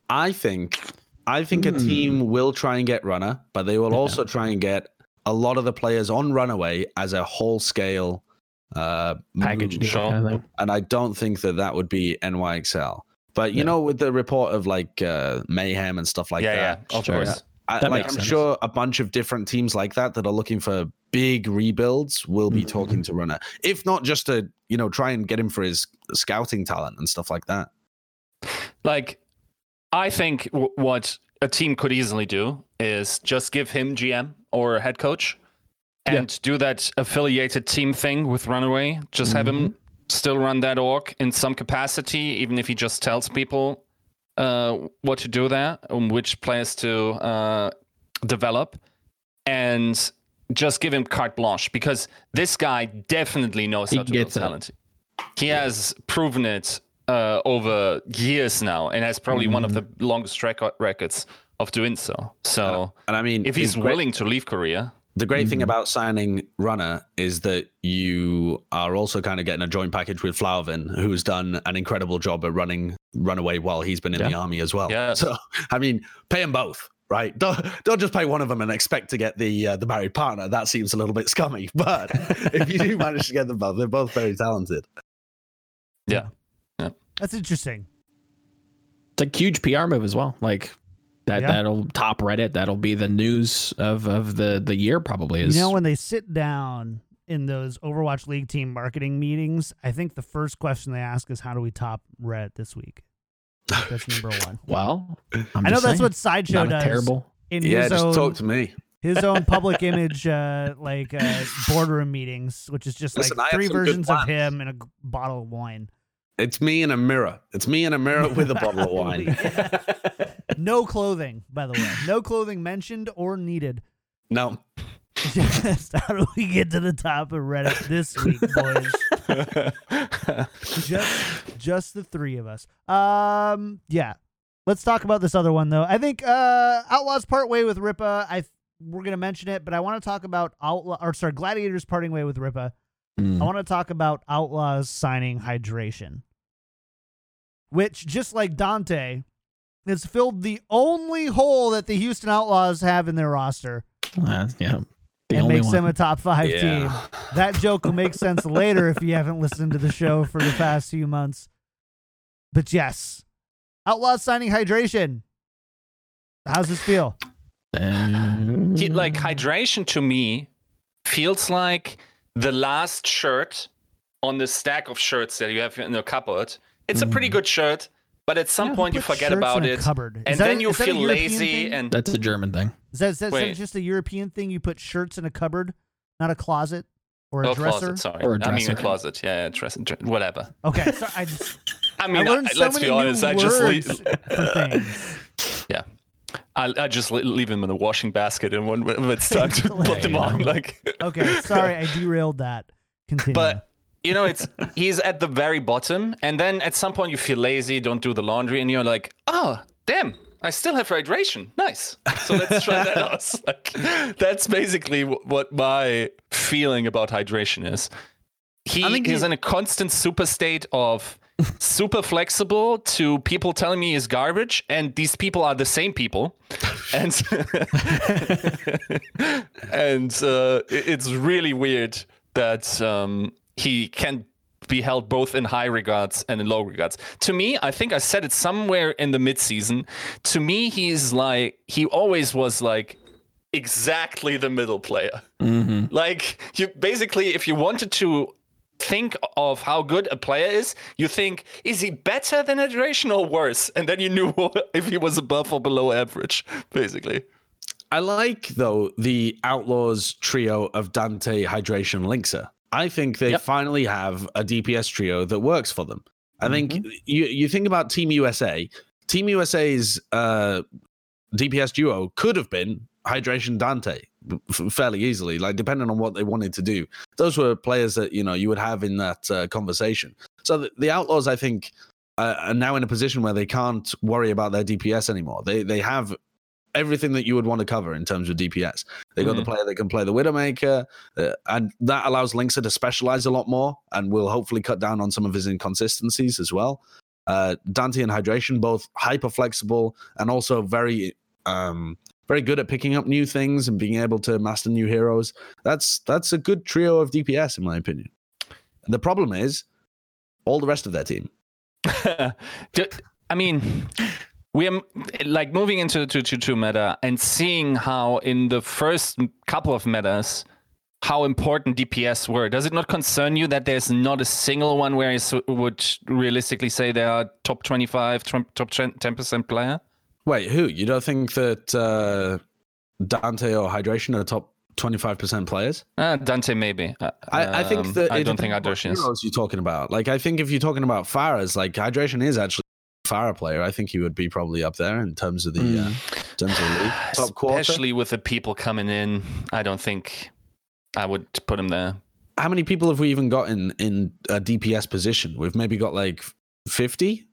I think I think mm. a team will try and get Runner, but they will yeah. also try and get a lot of the players on Runaway as a whole scale uh, package deal. Sure. Kind of, and I don't think that that would be N Y X L. But, you yeah. know, with the report of like uh, Mayhem and stuff like yeah, that. Yeah, of sure, course. Yeah. I, like, I'm sense. sure a bunch of different teams like that that are looking for big rebuilds will be mm-hmm. talking to Runner, if not just to, you know, try and get him for his scouting talent and stuff like that. Like, I think w- what a team could easily do is just give him G M or head coach and yeah. do that affiliated team thing with Runaway. Just mm-hmm. have him still run that org in some capacity, even if he just tells people Uh, what to do there, um, which players to uh, develop, and just give him carte blanche, because this guy definitely knows how to build talent. He yeah. has proven it uh, over years now, and has probably mm-hmm. one of the longest track records of doing so. So, and I mean, if he's willing to leave Korea. The great mm-hmm. thing about signing Runner is that you are also kind of getting a joint package with Flauvin, who's done an incredible job at running Runaway while he's been in yeah. the army as well. Yeah. So, I mean, pay them both, right? Don't, don't just pay one of them and expect to get the uh, the married partner. That seems a little bit scummy. But if you do manage to get them both, they're both very talented. Yeah. yeah. That's interesting. It's a huge P R move as well. Like... That yeah. that'll top Reddit. That'll be the news of, of the, the year probably. Is. You know, when they sit down in those Overwatch League team marketing meetings, I think the first question they ask is, how do we top Reddit this week? That's number one. Well, I'm I know that's saying. what Sideshow Not does. Terrible. In yeah, his just own, talk to me. His own public image, uh, like uh, boardroom meetings, which is just Listen, like three versions of him and a bottle of wine. It's me in a mirror. It's me in a mirror with a bottle of wine. yeah. No clothing, by the way. No clothing mentioned or needed. No. Just how do we get to the top of Reddit this week, boys? just, just the three of us. Um, yeah. Let's talk about this other one, though. I think uh, Outlaws part way with Ripa. I we're gonna mention it, but I want to talk about Outlaw or sorry, Gladiators parting way with Ripa. Mm. I want to talk about Outlaws signing Hydration, which, just like Dante, has filled the only hole that the Houston Outlaws have in their roster. Uh, yeah, the and makes one. them a top five yeah. team. That joke will make sense later if you haven't listened to the show for the past few months. But yes, Outlaws signing Hydration. How's this feel? Um... Like, Hydration to me feels like the last shirt on the stack of shirts that you have in your cupboard. It's mm. a pretty good shirt. But at some yeah, point you forget about it, and that, then you feel lazy. Thing? And that's a German thing. Is that, is that, is that just a European thing? You put shirts in a cupboard, not a closet or a oh, dresser. Closet, sorry. Or a dresser. I mean a closet. Yeah, yeah dresser, whatever. Okay, so I just. I mean, I I, so let's be honest. I just leave. yeah, I I just leave them in the washing basket, and when, when it's time to put them on, like. okay, sorry, I derailed that. Continue. But. You know, it's he's at the very bottom, and then at some point you feel lazy, don't do the laundry, and you're like, oh, damn, I still have hydration. Nice. So let's try that out. Like, that's basically what my feeling about Hydration is. He I think is he... in a constant super state of super flexible to people telling me he's garbage, and these people are the same people. And, and uh, it's really weird that... Um, he can be held both in high regards and in low regards. To me, I think I said it somewhere in the midseason. To me, he's like, he always was like exactly the middle player. Mm-hmm. Like, you basically, if you wanted to think of how good a player is, you think, is he better than Hydration or worse? And then you knew if he was above or below average, basically. I like, though, the Outlaws trio of Dante, Hydration, Linkser. I think they yep. finally have a D P S trio that works for them. I think mm-hmm. you, you think about Team U S A. Team U S A's uh, D P S duo could have been Hydration Dante f- fairly easily, like depending on what they wanted to do. Those were players that, you know, you would have in that uh, conversation. So the, the Outlaws, I think, uh, are now in a position where they can't worry about their D P S anymore. They they have everything that you would want to cover in terms of D P S. They got mm-hmm. the player that can play the Widowmaker, uh, and that allows Linkser to specialize a lot more and will hopefully cut down on some of his inconsistencies as well. Uh, Dante and Hydration, both hyper flexible and also very um, very good at picking up new things and being able to master new heroes. That's that's a good trio of D P S in my opinion. The problem is all the rest of their team. I mean, we are like moving into the two two two meta and seeing how in the first couple of metas how important D P S were. Does it not concern you that there's not a single one where I would realistically say they are top twenty-five, top ten percent player? Wait, who? You don't think that uh, Dante or Hydration are top twenty-five percent players? Uh, Dante, maybe. Uh, I, I think that um, I don't think Hydration is. What heroes you're talking about? Like, I think if you're talking about Pharah's, like Hydration is actually a Pharah player. I think he would be probably up there in terms of the, mm. uh, in terms of the league. Top quarter. Especially with the people coming in, I don't think I would put him there. How many people have we even got in, in a D P S position? We've maybe got like fifty,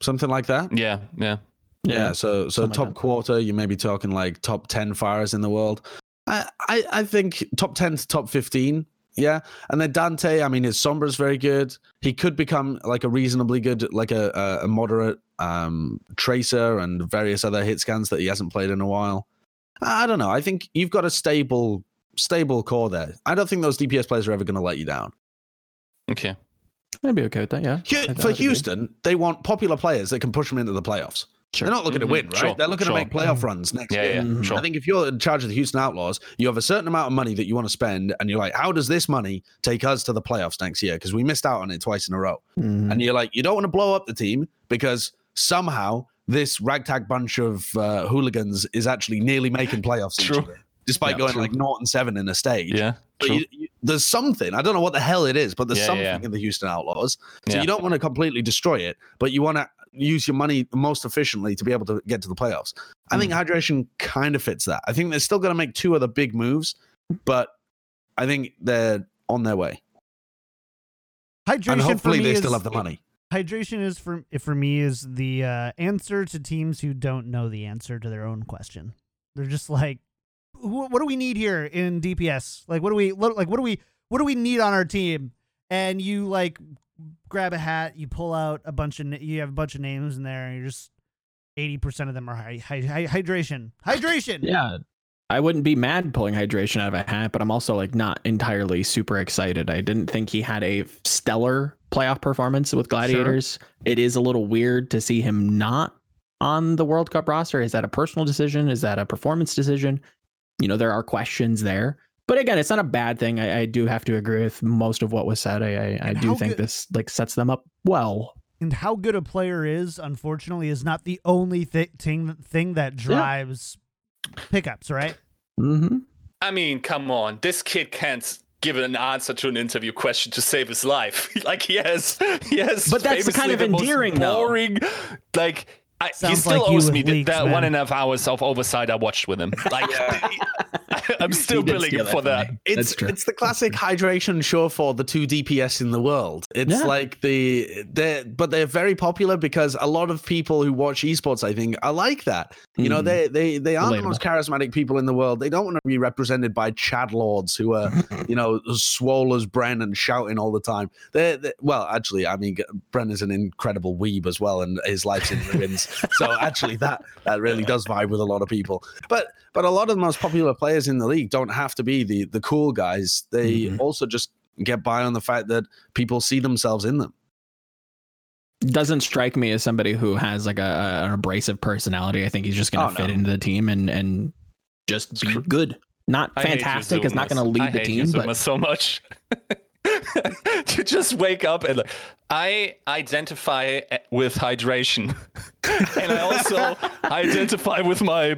something like that. Yeah, yeah. Yeah, yeah. so so something top like quarter, you may be talking like top ten Pharahs in the world. I, I, I think top ten to top fifteen, yeah. And then Dante, I mean, his Sombra's very good. He could become like a reasonably good, like a, a moderate um, Tracer and various other hit scans that he hasn't played in a while. I don't know. I think you've got a stable... stable core there. I don't think those D P S players are ever going to let you down. Okay. I'd be okay with that, yeah. H- for Houston, agree. They want popular players that can push them into the playoffs. Sure. They're not looking mm-hmm. to win, right? Sure. They're looking sure. to make playoff runs next yeah, year. Yeah, mm-hmm. sure. I think if you're in charge of the Houston Outlaws, you have a certain amount of money that you want to spend, and you're like, how does this money take us to the playoffs next year? Because we missed out on it twice in a row. Mm-hmm. And you're like, you don't want to blow up the team because somehow this ragtag bunch of uh, hooligans is actually nearly making playoffs each year. Despite yeah, going true. like naught and seven in a stage. Yeah, but you, you, there's something. I don't know what the hell it is, but there's yeah, something yeah. in the Houston Outlaws. So yeah. you don't want to completely destroy it, but you want to use your money most efficiently to be able to get to the playoffs. I mm. think Hydration kind of fits that. I think they're still going to make two other big moves, but I think they're on their way. Hydration and hopefully for me they still is, have the money. Hydration is for, for me is the uh, answer to teams who don't know the answer to their own question. They're just like, what do we need here in D P S? Like, what do we like? What do we what do we need on our team? And you like grab a hat, you pull out a bunch of you have a bunch of names in there, and you're just eighty percent of them are high, high, high, hydration, hydration. Yeah, I wouldn't be mad pulling Hydration out of a hat, but I'm also like not entirely super excited. I didn't think he had a stellar playoff performance with Gladiators. Sure. It is a little weird to see him not on the World Cup roster. Is that a personal decision? Is that a performance decision? You know, there are questions there, but again, it's not a bad thing. I, I do have to agree with most of what was said. I, I, I do think good, this like sets them up well. And how good a player is, unfortunately, is not the only thi- thing thing that drives yeah. pickups, right? Mm-hmm. I mean, come on, this kid can't give an answer to an interview question to save his life. Like, yes, yes, but that's kind of endearing, boring, though. Like. I, he still like owes me leaks, that man. one and a half hours of oversight I watched with him. Like, I'm still billing him for that. that. It's true. It's the classic Hydration show for the two D P S in the world. It's yeah. like the they but they're very popular because a lot of people who watch esports, I think, are like that. You mm. know, they they they aren't Relatable. the most charismatic people in the world. They don't want to be represented by Chad Lords who are you know swole as Bren and shouting all the time. They well, actually, I mean, Bren is an incredible weeb as well, and his life's in ruins. So actually that, that really does vibe with a lot of people. But but a lot of the most popular players in the league don't have to be the, the cool guys. They mm-hmm. also just get by on the fact that people see themselves in them. Doesn't strike me as somebody who has like a, an abrasive personality. I think he's just going to oh, fit no. into the team and, and just be good. Not I fantastic. It's not going to lead I the team. But... so much. To just wake up and like, I identify with Hydration, and I also identify with my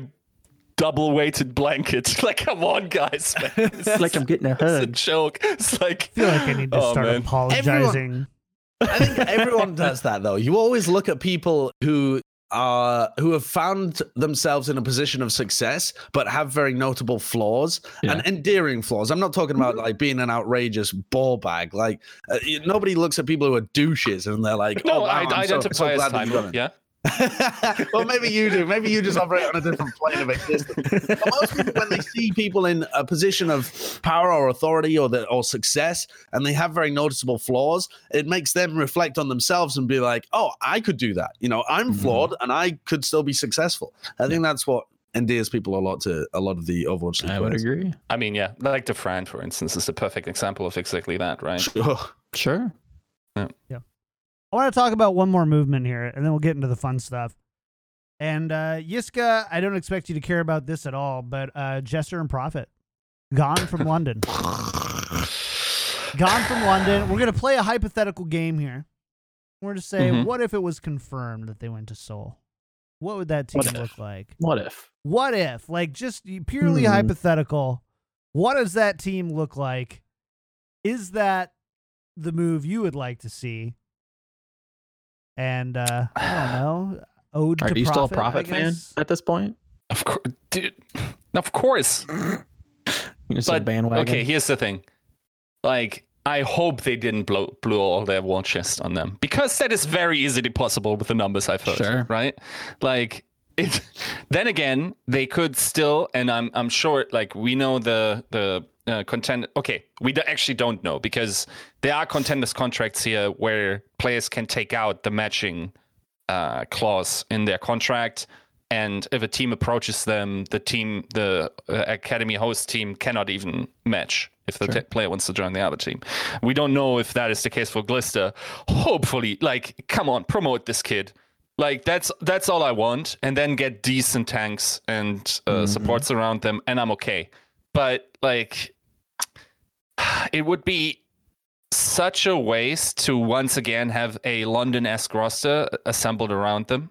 double weighted blankets. Like, come on, guys, man. It's like I'm getting a hug. It's a joke. It's like, I feel like I need to oh, start man. apologizing. Everyone, I think everyone does that though. You always look at people who are who have found themselves in a position of success but have very notable flaws yeah. and endearing flaws. I'm not talking about like being an outrageous ball bag. Like uh, you, nobody looks at people who are douches and they're like, no, oh, wow, I I'm identify so, so glad as time you've done it. Yeah. Well, maybe you do. Maybe you just operate on a different plane of existence. But most people, when they see people in a position of power or authority or the, or success, and they have very noticeable flaws, it makes them reflect on themselves and be like, "Oh, I could do that. You know, I'm mm-hmm. flawed, and I could still be successful." I yeah. think that's what endears people a lot to a lot of the Overwatch League I would players. Agree. I mean, yeah, like the friend, for instance, is a perfect example of exactly that, right? Sure. Sure. Yeah. yeah. I want to talk about one more movement here, and then we'll get into the fun stuff. And uh, Yiska, I don't expect you to care about this at all, but uh, Gesture and Profit, gone from London. Gone from London. We're going to play a hypothetical game here. We're to say, mm-hmm. what if it was confirmed that they went to Seoul? What would that team look like? What if? What if? Like, just purely mm. hypothetical. What does that team look like? Is that the move you would like to see? And uh, I don't know. Ode Are to you Profit, still a Profit fan at this point? Of course, dude. Of course. But, bandwagon. Okay, here's the thing. Like, I hope they didn't blow blew all their war chest on them, because that is very easily possible with the numbers I've heard. Sure. Right? Like, it, then again, they could still, and I'm I'm sure. Like, we know the the. Uh, contend. Okay, we d- actually don't know, because there are contenders contracts here where players can take out the matching uh, clause in their contract, and if a team approaches them, the team, the uh, academy host team, cannot even match if the sure. t- player wants to join the other team. We don't know if that is the case for Glister. Hopefully, like, come on, promote this kid. Like, that's that's all I want, and then get decent tanks and uh, mm-hmm. supports around them, and I'm okay. But like, it would be such a waste to once again have a London-esque roster assembled around them.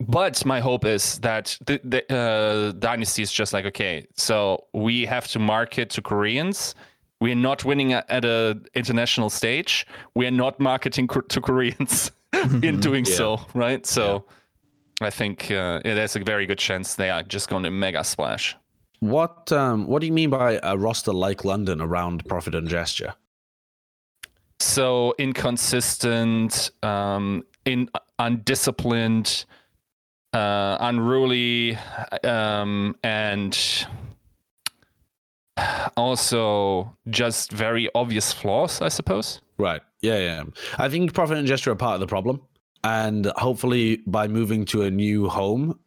But my hope is that the, the uh, Dynasty is just like, okay, so we have to market to Koreans. We're not winning at an international stage. We're not marketing co- to Koreans in doing yeah. so, right? So yeah. I think uh, there's a very good chance they are just going to mega splash. What um what do you mean by a roster like London around Profit and Gesture? So inconsistent, um, in undisciplined, uh, unruly, um, and also just very obvious flaws, I suppose. Right. Yeah. Yeah. I think Profit and Gesture are part of the problem, and hopefully by moving to a new home,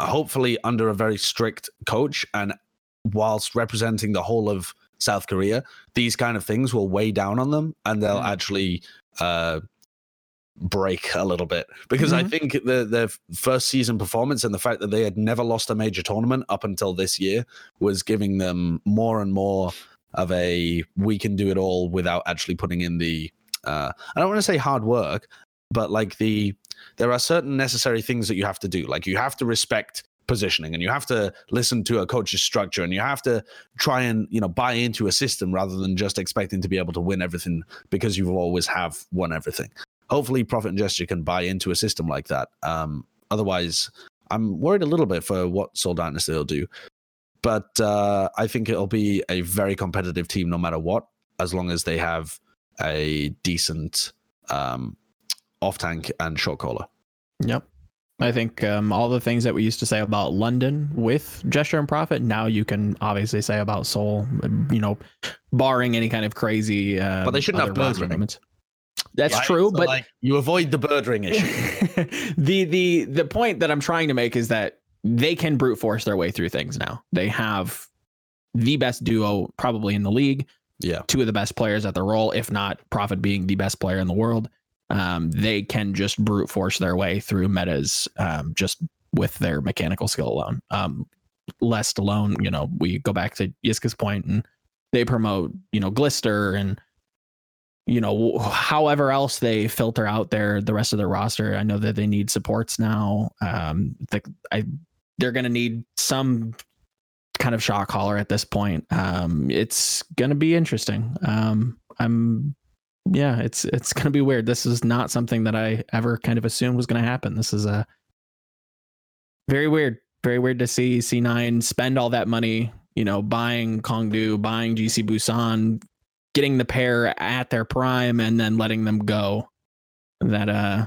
hopefully under a very strict coach and whilst representing the whole of South Korea, these kind of things will weigh down on them, and they'll mm-hmm. actually uh, break a little bit. Because mm-hmm. I think the, their first season performance and the fact that they had never lost a major tournament up until this year was giving them more and more of a, we can do it all without actually putting in the, uh, I don't want to say hard work, but like the, there are certain necessary things that you have to do. Like, you have to respect positioning, and you have to listen to a coach's structure, and you have to try and, you know, buy into a system rather than just expecting to be able to win everything because you always have won everything. Hopefully Profit and Gesture can buy into a system like that. Um, otherwise, I'm worried a little bit for what Seoul Dynasty will do. But uh, I think it'll be a very competitive team no matter what, as long as they have a decent... Um, off tank and short caller. Yep. I think um, all the things that we used to say about London with Gesture and Profit, now you can obviously say about Seoul, you know, barring any kind of crazy. Um, but they shouldn't have bird ringing. That's right? True, so but like, you avoid the bird ring issue. the the the point that I'm trying to make is that they can brute force their way through things now. They have the best duo probably in the league. Yeah, two of the best players at their role, if not Profit being the best player in the world. Um, they can just brute force their way through metas um, just with their mechanical skill alone. Um, lest alone, you know, we go back to Yiska's point, and they promote, you know, Glister and, you know, however else they filter out their the rest of their roster. I know that they need supports now. Um, the, I they're going to need some kind of shock hauler at this point. Um, it's going to be interesting. Um, I'm, yeah, it's, it's going to be weird. This is not something that I ever kind of assumed was going to happen. This is a very weird, very weird to see C nine spend all that money, you know, buying Chengdu, buying G C Busan, getting the pair at their prime and then letting them go. That, uh,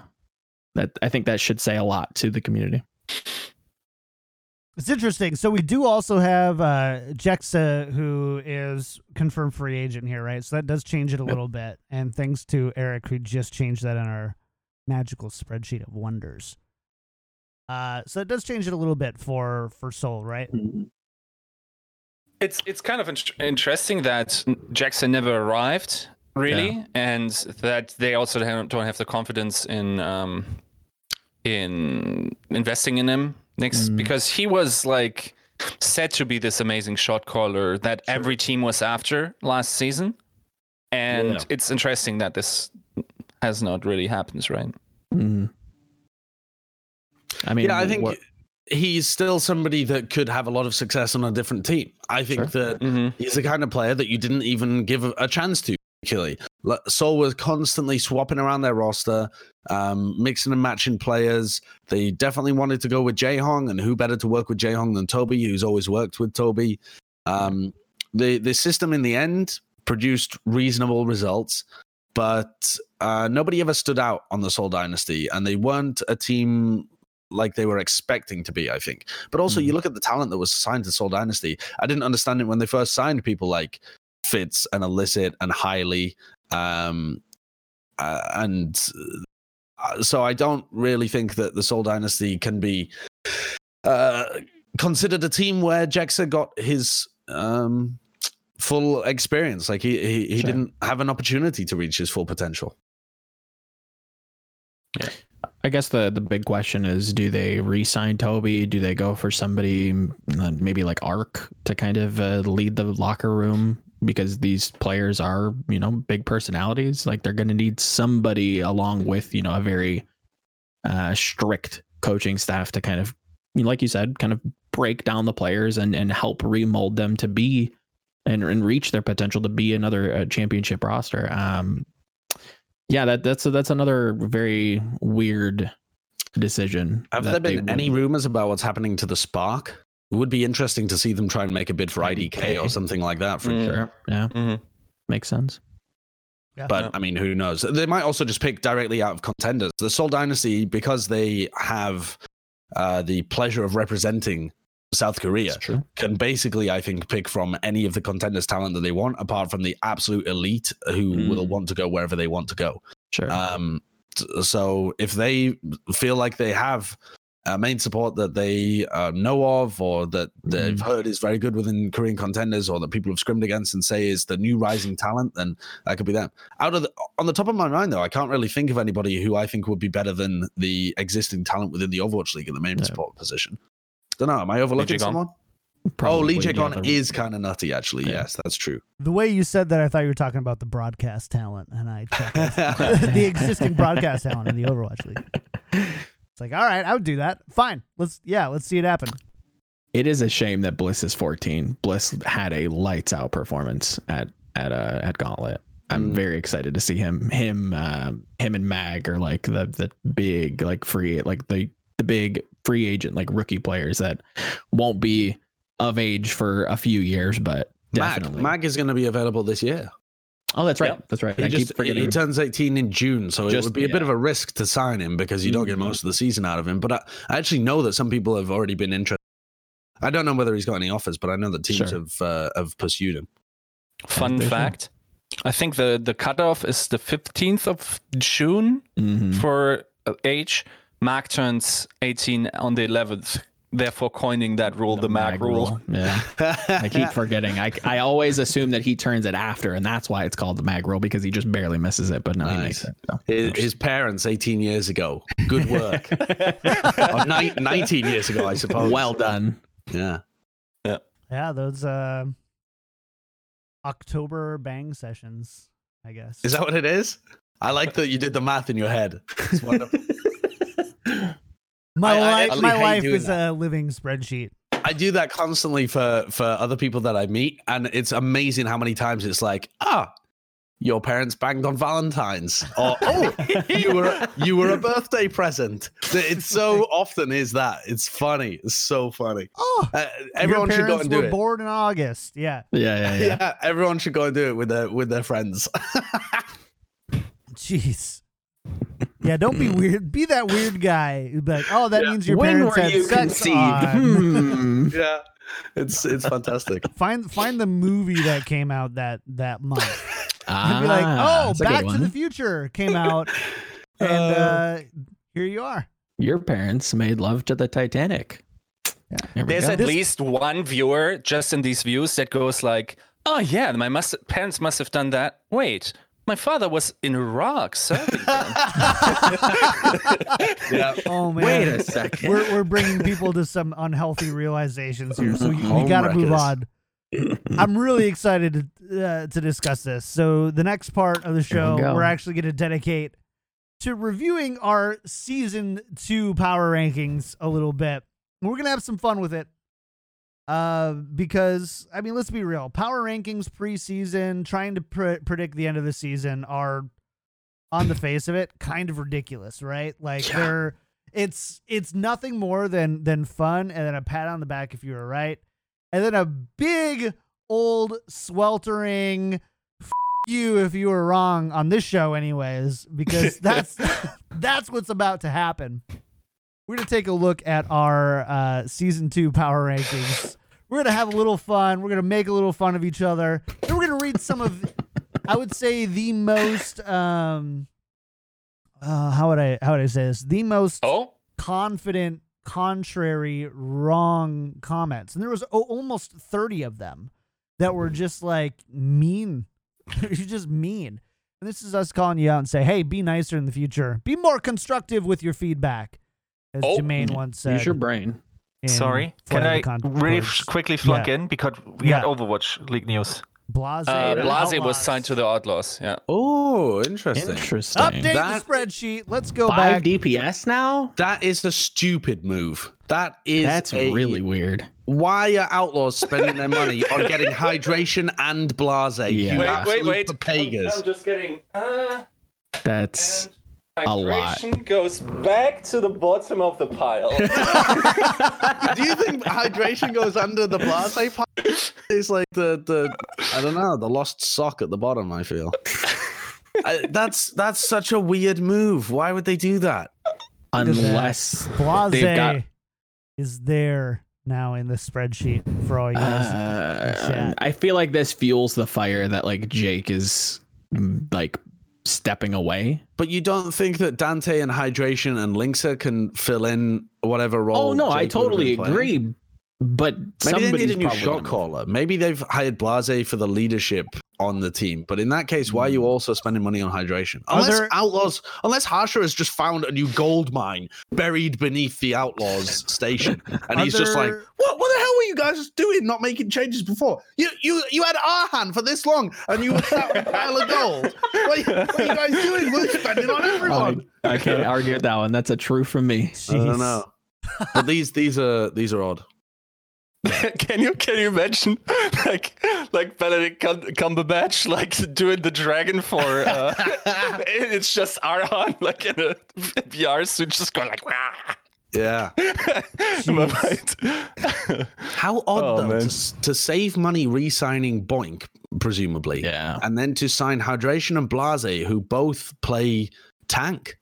that I think that should say a lot to the community. It's interesting. So we do also have uh, Jexa, who is confirmed free agent here, right? So that does change it a little bit. And thanks to Eric, who just changed that in our magical spreadsheet of wonders. Uh, so it does change it a little bit for for Seoul, right? It's it's kind of in- interesting that Jexa never arrived, really, yeah. And that they also don't have the confidence in um, in investing in him. Next, mm. because he was like said to be this amazing shot caller that sure. every team was after last season, and yeah. it's interesting that this has not really happened, right? Mm. I mean, yeah, I think what... he's still somebody that could have a lot of success on a different team. I think sure. that mm-hmm. he's the kind of player that you didn't even give a chance to. Particularly, Seoul was constantly swapping around their roster, um, mixing and matching players. They definitely wanted to go with Jaehong, and who better to work with Jaehong than Toby, who's always worked with Toby. Um, the the system in the end produced reasonable results, but uh, nobody ever stood out on the Seoul Dynasty, and they weren't a team like they were expecting to be, I think. But also, mm-hmm. you look at the talent that was signed to Seoul Dynasty. I didn't understand it when they first signed people like Fitz and Illicit and Hailey, um, uh, and uh, so I don't really think that the Seoul Dynasty can be uh, considered a team where Jexa got his um, full experience. Like he he, he sure. didn't have an opportunity to reach his full potential. Yeah. I guess the, the big question is, do they re-sign Toby? Do they go for somebody maybe like Ark to kind of uh, lead the locker room? Because these players are, you know, big personalities. Like they're going to need somebody along with, you know, a very uh, strict coaching staff to kind of, like you said, kind of break down the players and, and help remold them to be and, and reach their potential to be another uh, championship roster. Um, yeah, that that's that's another very weird decision. Have there been any rumors about what's happening to the Spark? It would be interesting to see them try and make a bid for I D K or something like that for mm. sure. Yeah, mm-hmm. makes sense. Yeah. But, I mean, who knows? They might also just pick directly out of contenders. The Seoul Dynasty, because they have uh, the pleasure of representing South Korea, can basically, I think, pick from any of the contenders' talent that they want, apart from the absolute elite who mm. will want to go wherever they want to go. Sure. Um, so if they feel like they have... Uh, main support that they uh, know of or that they've mm. heard is very good within Korean contenders or that people have scrimmed against and say is the new rising talent, then that could be them. Out of the, on the top of my mind, though, I can't really think of anybody who I think would be better than the existing talent within the Overwatch League at the main yeah. support position. Don't know. Am I overlooking someone? Probably. Oh, Lee Jae-gon is kind of nutty, actually. Yeah. Yes, that's true. The way you said that, I thought you were talking about the broadcast talent, and I checked the existing broadcast talent in the Overwatch League. It's like, all right, I would do that. Fine. Let's, yeah, let's see it happen. It is a shame that Bliss is fourteen. Bliss had a lights out performance at at uh, at Gauntlet. I'm mm. very excited to see him. Him, uh, him, and Mag are like the the big like free like the the big free agent like rookie players that won't be of age for a few years, but definitely Mag, Mag is going to be available this year. Oh, that's right. Yep. That's right. He, I just, keep forgetting. He turns eighteen in June, so just, it would be a yeah. bit of a risk to sign him because you don't get most of the season out of him. But I, I actually know that some people have already been interested. I don't know whether he's got any offers, but I know that teams sure. have uh, have pursued him. Fun fact, fun. I think the, the cutoff is the fifteenth of June mm-hmm. for age. Mark turns eighteen on the eleventh. Therefore, coining that rule, the, the mag, mag rule. rule. Yeah, I keep forgetting. I, I always assume that he turns it after, and that's why it's called the mag rule because he just barely misses it. But no, nice. He makes it. So. His, his parents, eighteen years ago. Good work. Or ni- nineteen years ago, I suppose. Well done. Yeah. Yeah. Yeah. Those uh, October bang sessions, I guess. Is that what it is? I like that you did the math in your head. It's wonderful. My I, life, I my life is that. a living spreadsheet. I do that constantly for, for other people that I meet, and it's amazing how many times it's like, ah, your parents banged on Valentine's, or oh, you were you were a birthday present. It's so often is that. It's funny. It's so funny. Oh, uh, everyone should go and do it. Your parents were born in August. Yeah. Yeah, yeah, yeah. Yeah. Everyone should go and do it with their with their friends. Jeez. Yeah, don't be weird. Be that weird guy. Like, oh, that yeah. means your when parents had you sex conceived? On. Yeah, it's it's fantastic. Find find the movie that came out that that month. Ah, and be like, oh, Back to the Future came out, and uh, uh, here you are. Your parents made love to the Titanic. Yeah. There's go. at this... least one viewer just in these views that goes like, oh yeah, my must- parents must have done that. Wait. My father was in Iraq serving them. Yeah. Oh man! Wait a second. We're we're bringing people to some unhealthy realizations here, so we, we got to move on. I'm really excited to, uh, to discuss this. So the next part of the show, we we're actually going to dedicate to reviewing our season two power rankings a little bit. We're going to have some fun with it. Uh, because, I mean, let's be real. Power rankings preseason, trying to pre- predict the end of the season are, on the face of it, kind of ridiculous, right? Like, yeah. they're it's it's nothing more than than fun and then a pat on the back if you were right. And then a big, old, sweltering f*** you if you were wrong on this show anyways, because that's that's what's about to happen. We're going to take a look at our uh, season two power rankings. We're going to have a little fun. We're going to make a little fun of each other. And we're going to read some of, I would say, the most, um, uh, how would I, how would I say this? The most oh? confident, contrary, wrong comments. And there was o- almost thirty of them that were just like mean. You're just mean. And this is us calling you out and say, hey, be nicer in the future. Be more constructive with your feedback. As oh, Jermaine once said. Use your brain. Sorry. Can I really quickly plug yeah. in? Because we yeah. had Overwatch League news. Blase, uh, Blase was signed to the Outlaws. Yeah. Oh, interesting. Interesting. Update that, the spreadsheet. Let's go back. D P S now? That is a stupid move. That is That's a, really weird. Why are Outlaws spending their money on getting Hydration and Blase? Yeah. Wait, wait, wait. Pagas. I'm just kidding. Uh, That's... And- Hydration goes back to the bottom of the pile. Do you think hydration goes under the Blase pile? It's like the, the I don't know, the lost sock at the bottom, I feel. I, that's that's such a weird move. Why would they do that? Unless Blase got... is there now in the spreadsheet for all you guys. Uh, I feel like this fuels the fire that like Jake is like stepping away. But you don't think that Dante and Hydration and Linksa can fill in whatever role? Oh no, Jake I totally agree. But maybe they need a new shot caller. Maybe they've hired Blase for the leadership on the team. But in that case, why are you also spending money on Hydration? Unless there... Outlaws, unless Harsha has just found a new gold mine buried beneath the Outlaws station, and he's there... just like, what? What the hell were you guys doing? Not making changes before? You you you had Arhan for this long, and you were sat with a pile of gold. What, what are you guys doing? We're spending on everyone. Oh, I can't argue with that one. That's a true from me. Jeez. I don't know. But these these are these are odd. Can you can you imagine like like Benedict Cumberbatch like doing the dragon for uh, it's just Arhan like in a V R suit just going like wah. Yeah. How odd oh, though to, to save money re-signing Boink presumably, yeah, and then to sign Hydration and Blase who both play tank.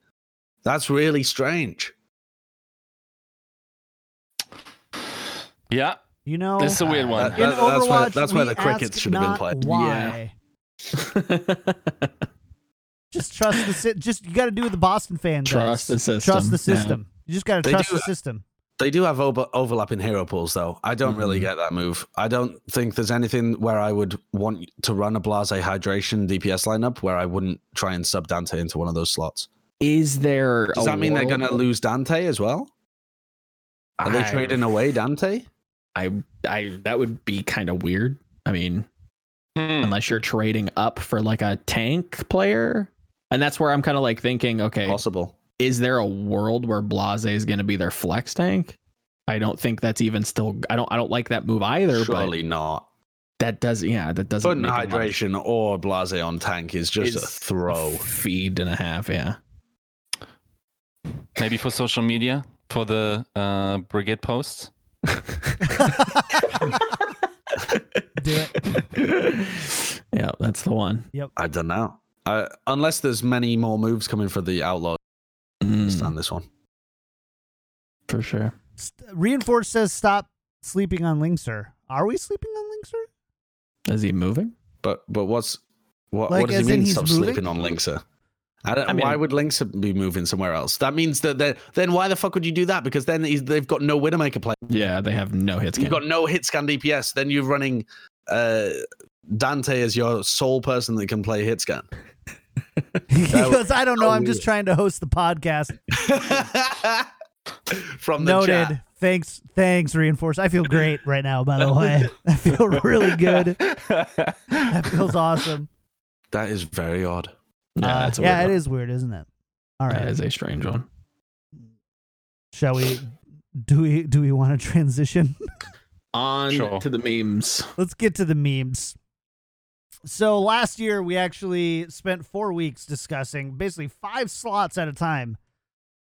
That's really strange. Yeah. You know, this is a weird one. Uh, that, that's, where, that's where the crickets should have been played. Why? Yeah. Just trust the system. Just you got to do what the Boston fans trust does. the system. Trust the system. Yeah. You just got to trust do, the system. They do have over, overlapping hero pools, though. I don't mm-hmm. really get that move. I don't think there's anything where I would want to run a Blase Hydration D P S lineup where I wouldn't try and sub Dante into one of those slots. Is there? Does that mean world? They're going to lose Dante as well? Are they I... trading away Dante? I, I, that would be kind of weird. I mean, mm. unless you're trading up for like a tank player, and that's where I'm kind of like thinking, okay, possible. is there a world where Blase is going to be their flex tank? I don't think that's even still. I don't. I don't like that move either. Surely but not. That does. Yeah, that doesn't. Putting hydration much. Or Blase on tank is just it's a throw a feed and a half. Yeah. Maybe for social media for the uh, brigade posts. Do it. Yeah, that's the one. Yep. I don't know. Uh, unless there's many more moves coming for the Outlaws. Mm. I understand this one. For sure. Reinforced says stop sleeping on Linkser. Are we sleeping on Linkser? Is he moving? But but what's what, like, what does he mean stop moving? Sleeping on Linkser? I don't. I mean, why would Linkser be moving somewhere else? That means that they then why the fuck would you do that? Because then he's, they've got no Widowmaker play. Yeah, they have no hitscan. You've got no hitscan D P S. Then you're running uh, Dante as your sole person that can play hitscan. He goes, I don't know. I'm just trying to host the podcast. From the noted. Chat. Thanks, thanks, Reinforce. I feel great right now, by the way. I feel really good. That feels awesome. That is very odd. Yeah, uh, that's a yeah weird it one. Is weird, isn't it? All right. That is a strange one. Shall we do we do we want to transition? On sure. To the memes. Let's get to the memes. So last year we actually spent four weeks discussing basically five slots at a time.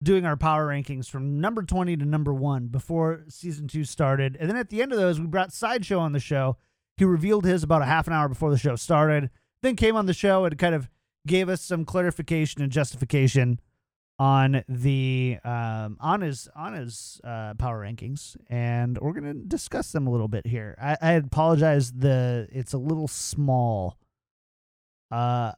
Doing our power rankings from number twenty to number one before season two started. And then at the end of those, we brought Sideshow on the show. He revealed his about a half an hour before the show started, then came on the show and kind of gave us some clarification and justification on the, um, on his, on his, uh, power rankings. And we're going to discuss them a little bit here. I, I apologize. The it's a little small, uh,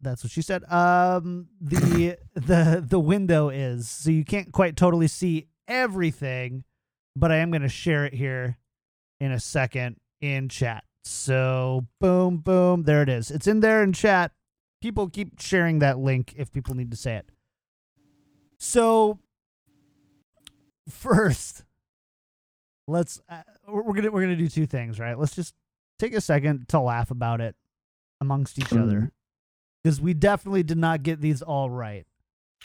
that's what she said. Um, the the the window is so you can't quite totally see everything, but I am going to share it here in a second in chat. So boom, boom, there it is. It's in there in chat. People keep sharing that link if people need to say it. So first, let's uh, we're gonna we're gonna do two things, right? Let's just take a second to laugh about it amongst each mm-hmm. other. Because we definitely did not get these all right.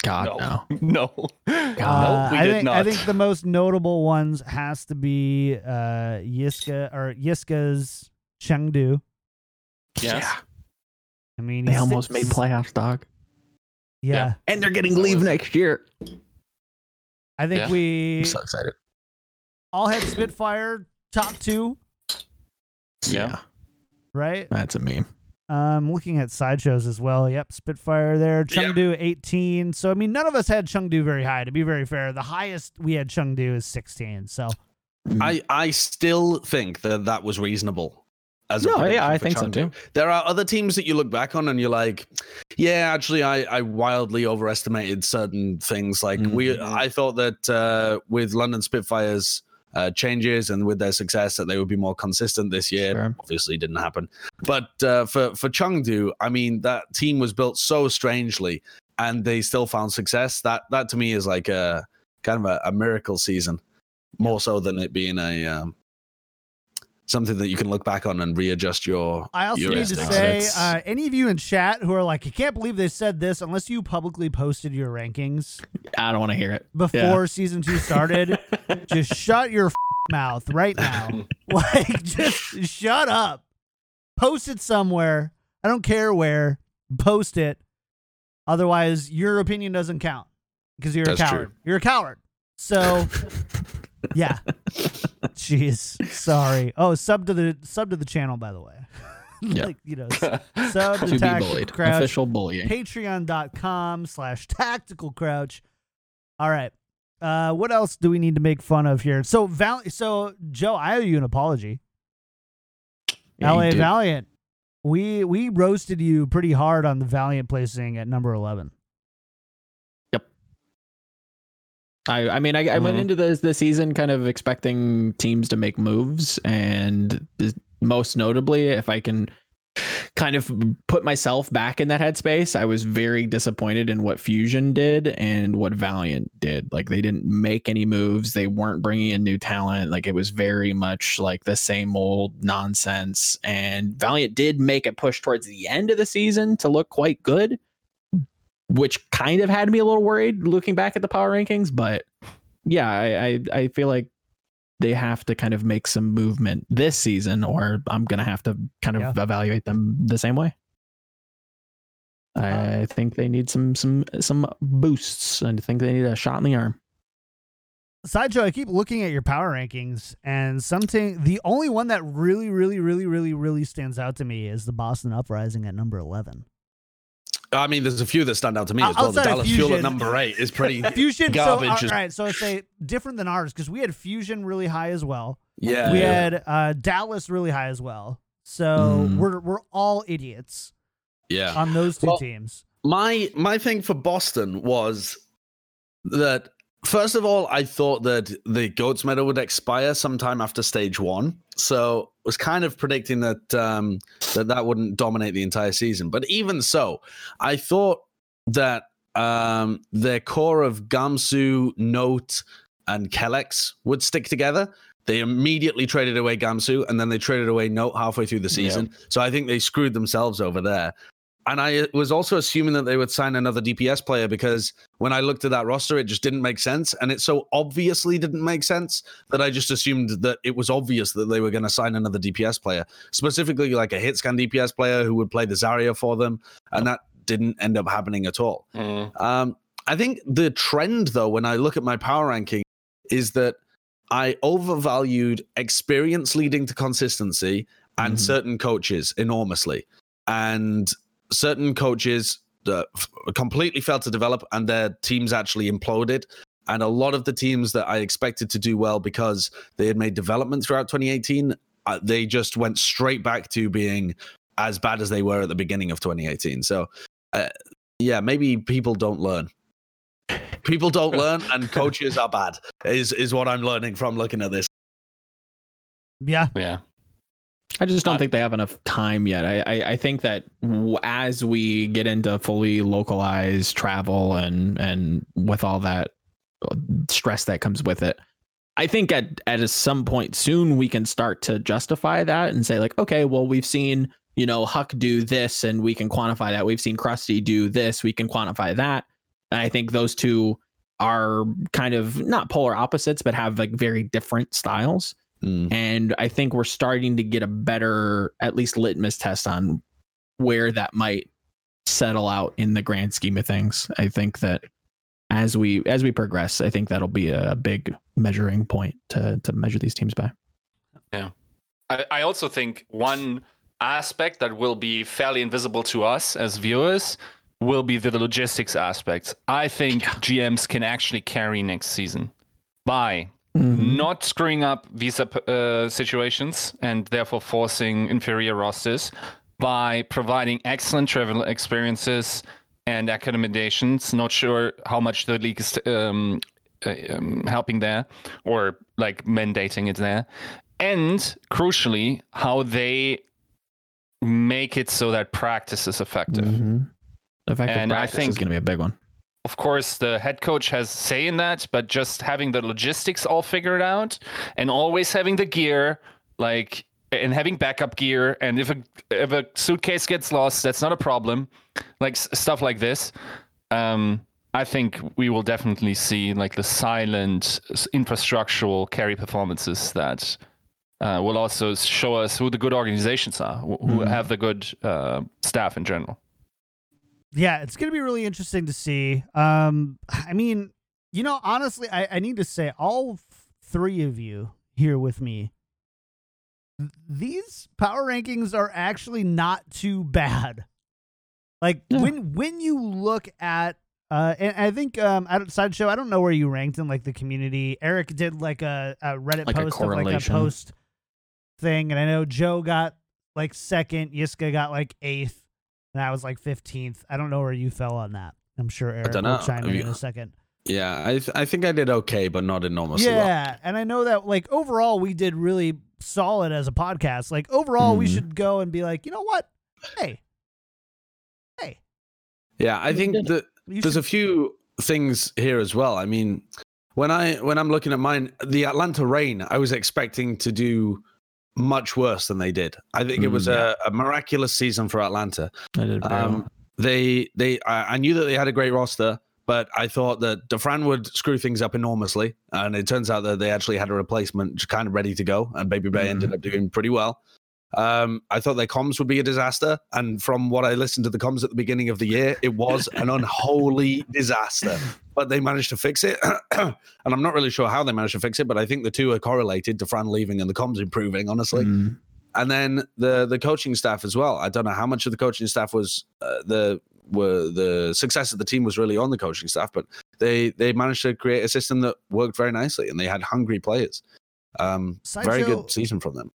God, no. No, no. God, uh, no we I did think, not. I think the most notable ones has to be uh, Yiska or Yiska's Chengdu. Yes. Yeah. I mean, they almost six. made playoffs, dog. Yeah. yeah. And they're getting leave next year. I think yeah. we... I'm so excited. All had Spitfire, top two. Yeah. Right? That's a meme. Um, looking at Sideshows as well. Yep, Spitfire there. Chengdu, yep. eighteen. So, I mean, none of us had Chengdu very high, to be very fair. The highest we had Chengdu is sixteen. So, I, I still think that that was reasonable. As no, a yeah, I think Chengdu. So, too. There are other teams that you look back on and you're like, yeah, actually, I, I wildly overestimated certain things. Like, mm-hmm. we, I thought that uh, with London Spitfires... Uh, changes and with their success that they would be more consistent this year. Sure. Obviously didn't happen. But uh, for, for Chengdu, I mean, that team was built so strangely and they still found success. That that to me is like a kind of a, a miracle season, more so than it being a um, something that you can look back on and readjust your... I also your need instincts. To say, uh, any of you in chat who are like, I can't believe they said this unless you publicly posted your rankings. I don't want to hear it. Before yeah. season two started, just shut your f- mouth right now. Like, just shut up. Post it somewhere. I don't care where. Post it. Otherwise, your opinion doesn't count because you're That's a coward. True. You're a coward. So... Yeah. Jeez. Sorry. Oh, sub to the sub to the channel, by the way. Yeah. Like, you know, sub to Tactical Crouch. Official bullying. Patreon.com slash Tactical Crouch. All right. Uh, what else do we need to make fun of here? So, Val- so Joe, I owe you an apology. Yeah, L A Valiant. We we roasted you pretty hard on the Valiant placing at number eleven. I, I mean, I, I mm-hmm. went into this, this season kind of expecting teams to make moves, and most notably, if I can kind of put myself back in that headspace, I was very disappointed in what Fusion did and what Valiant did. Like, they didn't make any moves. They weren't bringing in new talent. Like, it was very much like the same old nonsense. And Valiant did make a push towards the end of the season to look quite good. which kind of had me a little worried looking back at the power rankings. But yeah, I, I, I feel like they have to kind of make some movement this season, or I'm going to have to kind of yeah. evaluate them the same way. I think they need some some some boosts, and I think they need a shot in the arm. Sideshow, I keep looking at your power rankings, and something the only one that really, really, really, really, really stands out to me is the Boston Uprising at number eleven. I mean, there's a few that stand out to me as well. The Dallas Fuel at number eight is pretty Fusion, garbage. So, all right, so I'd say different than ours, because we had Fusion really high as well. Yeah, we had uh, Dallas really high as well. So mm. we're we're all idiots. Yeah, on those two well, teams. My my thing for Boston was that, first of all, I thought that the GOATS medal would expire sometime after stage one. So I was kind of predicting that um, that, that wouldn't dominate the entire season. But even so, I thought that um, their core of Gamsu, Note, and Kellex would stick together. They immediately traded away Gamsu, and then they traded away Note halfway through the season. Yeah. So I think they screwed themselves over there. And I was also assuming that they would sign another D P S player, because when I looked at that roster, it just didn't make sense. And it so obviously didn't make sense that I just assumed that it was obvious that they were going to sign another D P S player, specifically like a hit scan D P S player who would play the Zarya for them. And that didn't end up happening at all. Mm. Um, I think the trend, though, when I look at my power ranking, is that I overvalued experience leading to consistency and mm-hmm. certain coaches enormously. And certain coaches uh, f- completely failed to develop, and their teams actually imploded. And a lot of the teams that I expected to do well because they had made development throughout twenty eighteen, uh, they just went straight back to being as bad as they were at the beginning of twenty eighteen. So, uh, yeah, maybe people don't learn. People don't learn, and coaches are bad, is, is what I'm learning from looking at this. Yeah. Yeah. I just don't think they have enough time yet. I, I, I think that as we get into fully localized travel and and with all that stress that comes with it, I think at, at some point soon we can start to justify that and say like, okay, well, we've seen, you know, Huck do this and we can quantify that. We've seen Krusty do this. We can quantify that. And I think those two are kind of not polar opposites, but have like very different styles. Mm. And I think we're starting to get a better, at least litmus test on where that might settle out in the grand scheme of things. I think that as we as we progress, I think that'll be a big measuring point to to measure these teams by. Yeah, I, I also think one aspect that will be fairly invisible to us as viewers will be the logistics aspects. I think G Ms can actually carry next season by mm-hmm. not screwing up visa uh, situations and therefore forcing inferior rosters, by providing excellent travel experiences and accommodations. Not sure how much the league is um, uh, um, helping there or like mandating it there. And crucially, how they make it so that practice is effective. Mm-hmm. Effective and practice I think is going to be a big one. Of course, the head coach has say in that, but just having the logistics all figured out and always having the gear, like, and having backup gear. And if a, if a suitcase gets lost, that's not a problem. Like stuff like this. Um, I think we will definitely see like the silent infrastructural carry performances that uh, will also show us who the good organizations are, who mm-hmm. have the good uh, staff in general. Yeah, it's going to be really interesting to see. Um, I mean, you know, honestly, I, I need to say all three of you here with me, these power rankings are actually not too bad. Like yeah. when when you look at, uh, and I think um, Sideshow, I don't know where you ranked in like the community. Eric did like a, a Reddit like post a of like a post thing, and I know Joe got like second, Yiska got like eighth. And I was like fifteenth. I don't know where you fell on that. I'm sure Eric will chime in in a second. Yeah, I th- I think I did okay, but not enormously well. Yeah, and I know that like overall we did really solid as a podcast. Like overall mm-hmm. we should go and be like, you know what? Hey. Hey. Yeah, I think that there's a few things here as well. I mean, when I when I'm looking at mine, the Atlanta Reign, I was expecting to do much worse than they did. I think mm, it was yeah. a, a miraculous season for Atlanta. I did um, they they I, I knew that they had a great roster, but I thought that DeFran would screw things up enormously. And it turns out that they actually had a replacement kind of ready to go. And Baby Bay mm-hmm. ended up doing pretty well. Um, I thought their comms would be a disaster. And from what I listened to the comms at the beginning of the year, it was an unholy disaster. But they managed to fix it. And I'm not really sure how they managed to fix it, but I think the two are correlated, DeFran leaving and the comms improving, honestly. Mm-hmm. And then the the coaching staff as well. I don't know how much of the coaching staff was uh, the were the success of the team was really on the coaching staff, but they they managed to create a system that worked very nicely, and they had hungry players. Um, Side very show, good season from them.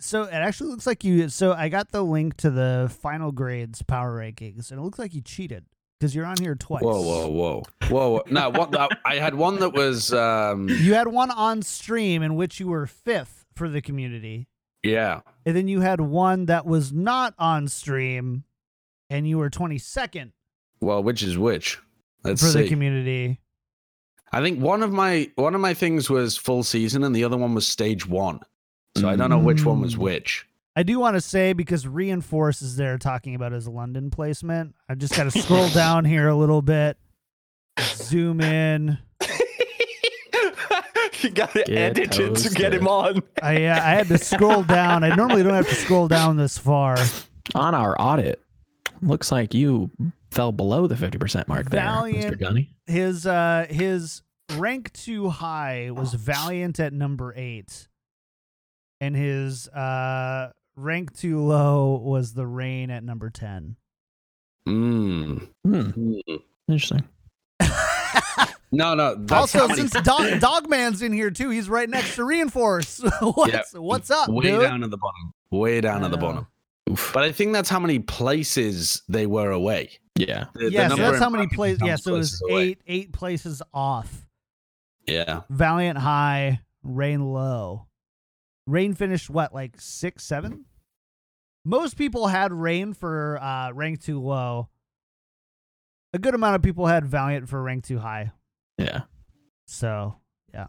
So it actually looks like you. So I got the link to the final grades power rankings, and it looks like you cheated because you're on here twice. Whoa, whoa, whoa, whoa! No, what the, I had one that was. Um... You had one on stream in which you were fifth for the community. Yeah. And then you had one that was not on stream and you were twenty-second. Well, which is which? Let's see. For the community. I think one of my one of my things was full season and the other one was stage one. So mm. I don't know which one was which. I do want to say, because Reinforce is there talking about his London placement. I just got to scroll down here a little bit. Zoom in. You got to edit it to get him on. I, uh, I had to scroll down. I normally don't have to scroll down this far. On our audit, looks like you fell below the fifty percent mark there, Valiant, Mister Gunny. His, uh, his rank two high was Valiant at number eight. And his uh, rank two low was the Reign at number ten. Mm. Mm. Interesting. No, no. Also, since Dog, Dogman's in here too, he's right next to Reinforce. what's, yeah. what's up, Way dude? down at the bottom. Way down uh, at the bottom. Oof. But I think that's how many places they were away. Yeah. The, yeah, the so that's how many places. Yeah, so it was eight, eight places off. Yeah. Valiant high, Reign low. Reign finished, what, like six, seven? Most people had Reign for uh, rank too low. A good amount of people had Valiant for rank too high. Yeah. So, yeah.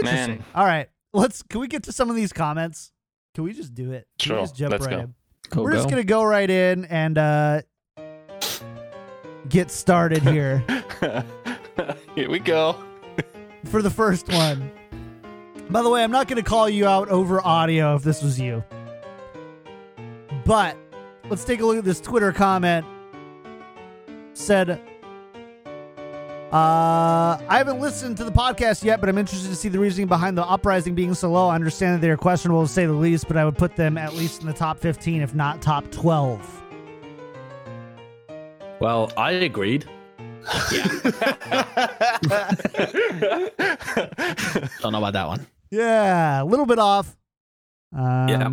Man. All right. Let's, can we get to some of these comments? Can we just do it? Sure. Just jump Let's right go. In? Cool, We're go. just going to go right in and uh, get started here. Here we go. For the first one. By the way, I'm not going to call you out over audio if this was you. But let's take a look at this Twitter comment. Said, uh, I haven't listened to the podcast yet, but I'm interested to see the reasoning behind the uprising being so low. I understand that they are questionable, to say the least, but I would put them at least in the top fifteen, if not top twelve. Well, I agreed. Yeah. Don't know about that one. Yeah, a little bit off. Um, yeah.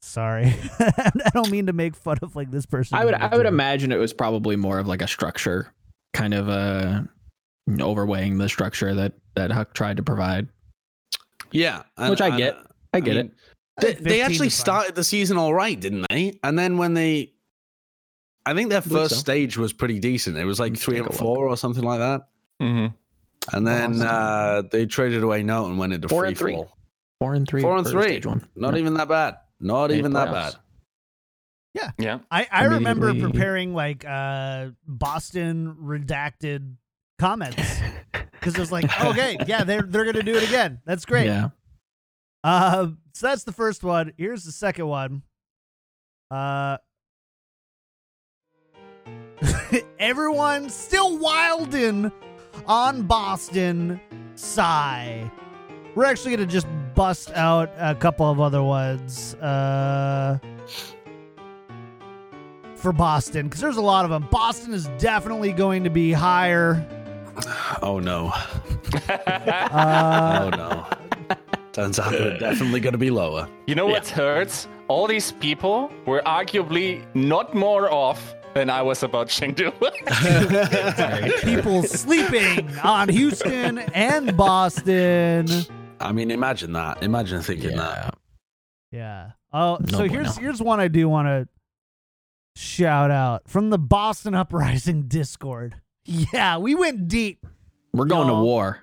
Sorry, I don't mean to make fun of like this person. I would, I would imagine it was probably more of like a structure, kind of a uh, overweighing the structure that that Huck tried to provide. Yeah, and, which I get, and, I get I mean, it. They, they actually started the season all right, didn't they? And then when they, I think their first so. stage was pretty decent. It was like Let's three and four or something like that. Mm-hmm. And then uh, they traded away Note and went into four free and three. Fall. Four and three. Four and three. Not yeah. even that bad. Not Eight even playoffs. that bad. Yeah. Yeah. I, I remember preparing like uh, Boston redacted comments because it was like, okay, yeah, they're, they're going to do it again. That's great. Yeah. Uh, so that's the first one. Here's the second one. Uh, everyone still wilding on Boston. Sigh. We're actually going to just bust out a couple of other ones uh, for Boston, because there's a lot of them. Boston is definitely going to be higher. Oh, no. uh, oh, no. Turns out they're definitely going to be lower. You know what yeah. hurts? All these people were arguably not more off than I was about Chengdu. People sleeping on Houston and Boston. I mean, imagine that. Imagine thinking yeah. that. Yeah. Oh, no, so here's no. here's one I do want to shout out from the Boston Uprising Discord. Yeah, we went deep. We're going y'all. to war.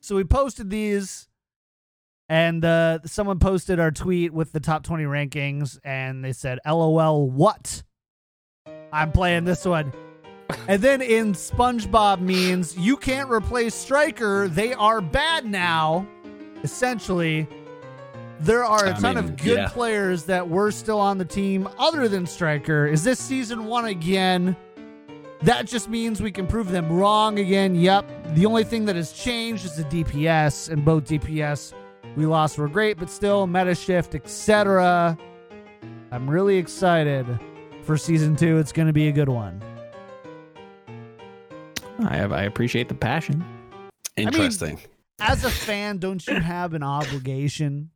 So we posted these, And uh, someone posted our tweet with the top twenty rankings, and they said, LOL, what? I'm playing this one. And then in SpongeBob means, you can't replace Striker. They are bad now. Essentially, there are a I ton mean, of good yeah. players that were still on the team other than Striker. Is this season one again? That just means we can prove them wrong again. Yep. The only thing that has changed is the D P S, and both D P S we lost were great, but still meta shift, et cetera. I'm really excited for season two. It's going to be a good one. I have, I appreciate the passion. Interesting. I mean, as a fan, don't you have an obligation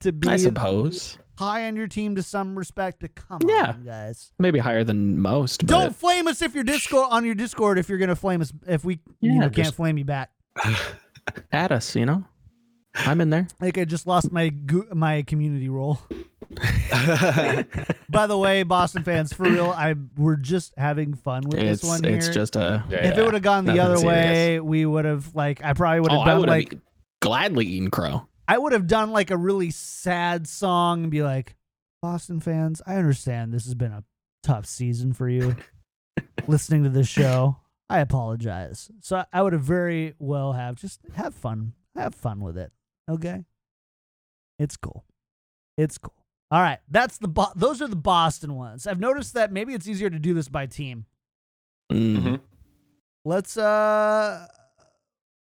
to be, I suppose, high on your team to some respect? To come yeah. on, guys, maybe higher than most. But... Don't flame us if you're Discord on your Discord. If you're going to flame us, if we yeah, you know, just... can't flame you back at us, you know. I'm in there. Like I just lost my my community role. By the way, Boston fans, for real, I we're just having fun with it's, this one it's here. It's just a. Yeah, if yeah. it would have gone the Nothing other serious. way, we would have like I probably would have oh, done like gladly eaten crow. I would have done like a really sad song and be like, Boston fans, I understand this has been a tough season for you. Listening to this show, I apologize. So I would have very well have just have fun. Have fun with it, okay? It's cool. It's cool. All right, that's the Bo- those are the Boston ones. I've noticed that maybe it's easier to do this by team. Mm-hmm. Let's uh,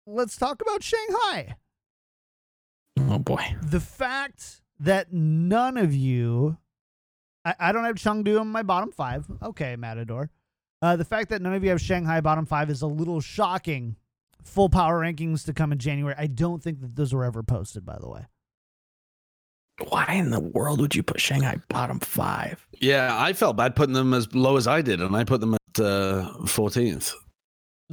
let's talk about Shanghai. Oh boy! The fact that none of you, I, I don't have Chengdu in my bottom five. Okay, Matador. Uh, the fact that none of you have Shanghai bottom five is a little shocking. Full power rankings to come in January. I don't think that those were ever posted, by the way. Why in the world would you put Shanghai bottom five? Yeah, I felt bad putting them as low as I did, and I put them at uh, fourteenth,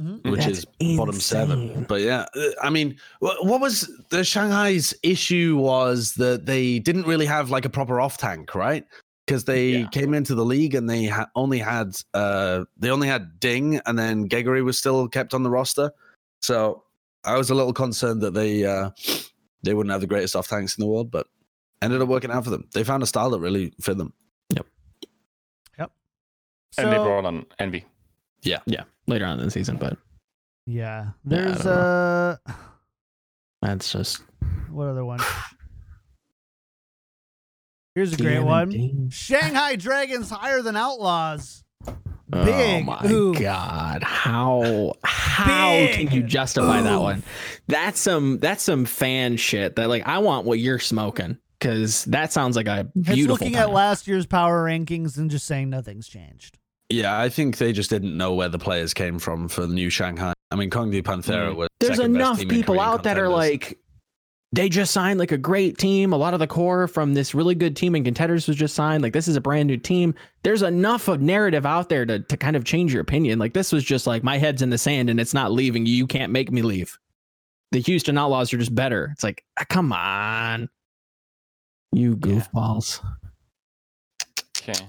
mm-hmm. which That's is insane. Bottom seven. But yeah, I mean, what was the Shanghai's issue was that they didn't really have like a proper off tank, right? Because they yeah. came into the league and they ha- only had uh, they only had Ding, and then Gregory was still kept on the roster. So I was a little concerned that they uh, they wouldn't have the greatest off tanks in the world, but ended up working out for them. They found a style that really fit them. Yep. Yep. And so, they brought on Envy. Yeah. Yeah. Later on in the season, but yeah. There's a. Uh... That's just. What other one? Here's a great one. Shanghai Dragons higher than Outlaws. Big. Oh my Ooh. God! How how Big. Can you justify Ooh. That one? That's some that's some fan shit. That like I want what you're smoking because that sounds like a beautiful. It's looking plan. At last year's power rankings and just saying nothing's changed. Yeah, I think they just didn't know where the players came from for the new Shanghai. I mean, Kongdu Panthera mm-hmm. was. There's enough people out contenders. That are like. They just signed like a great team. A lot of the core from this really good team and contenders was just signed. Like this is a brand new team. There's enough of narrative out there to, to kind of change your opinion. Like this was just like my head's in the sand and it's not leaving. You can't make me leave. The Houston Outlaws are just better. It's like, ah, come on. You goofballs. Yeah. Okay.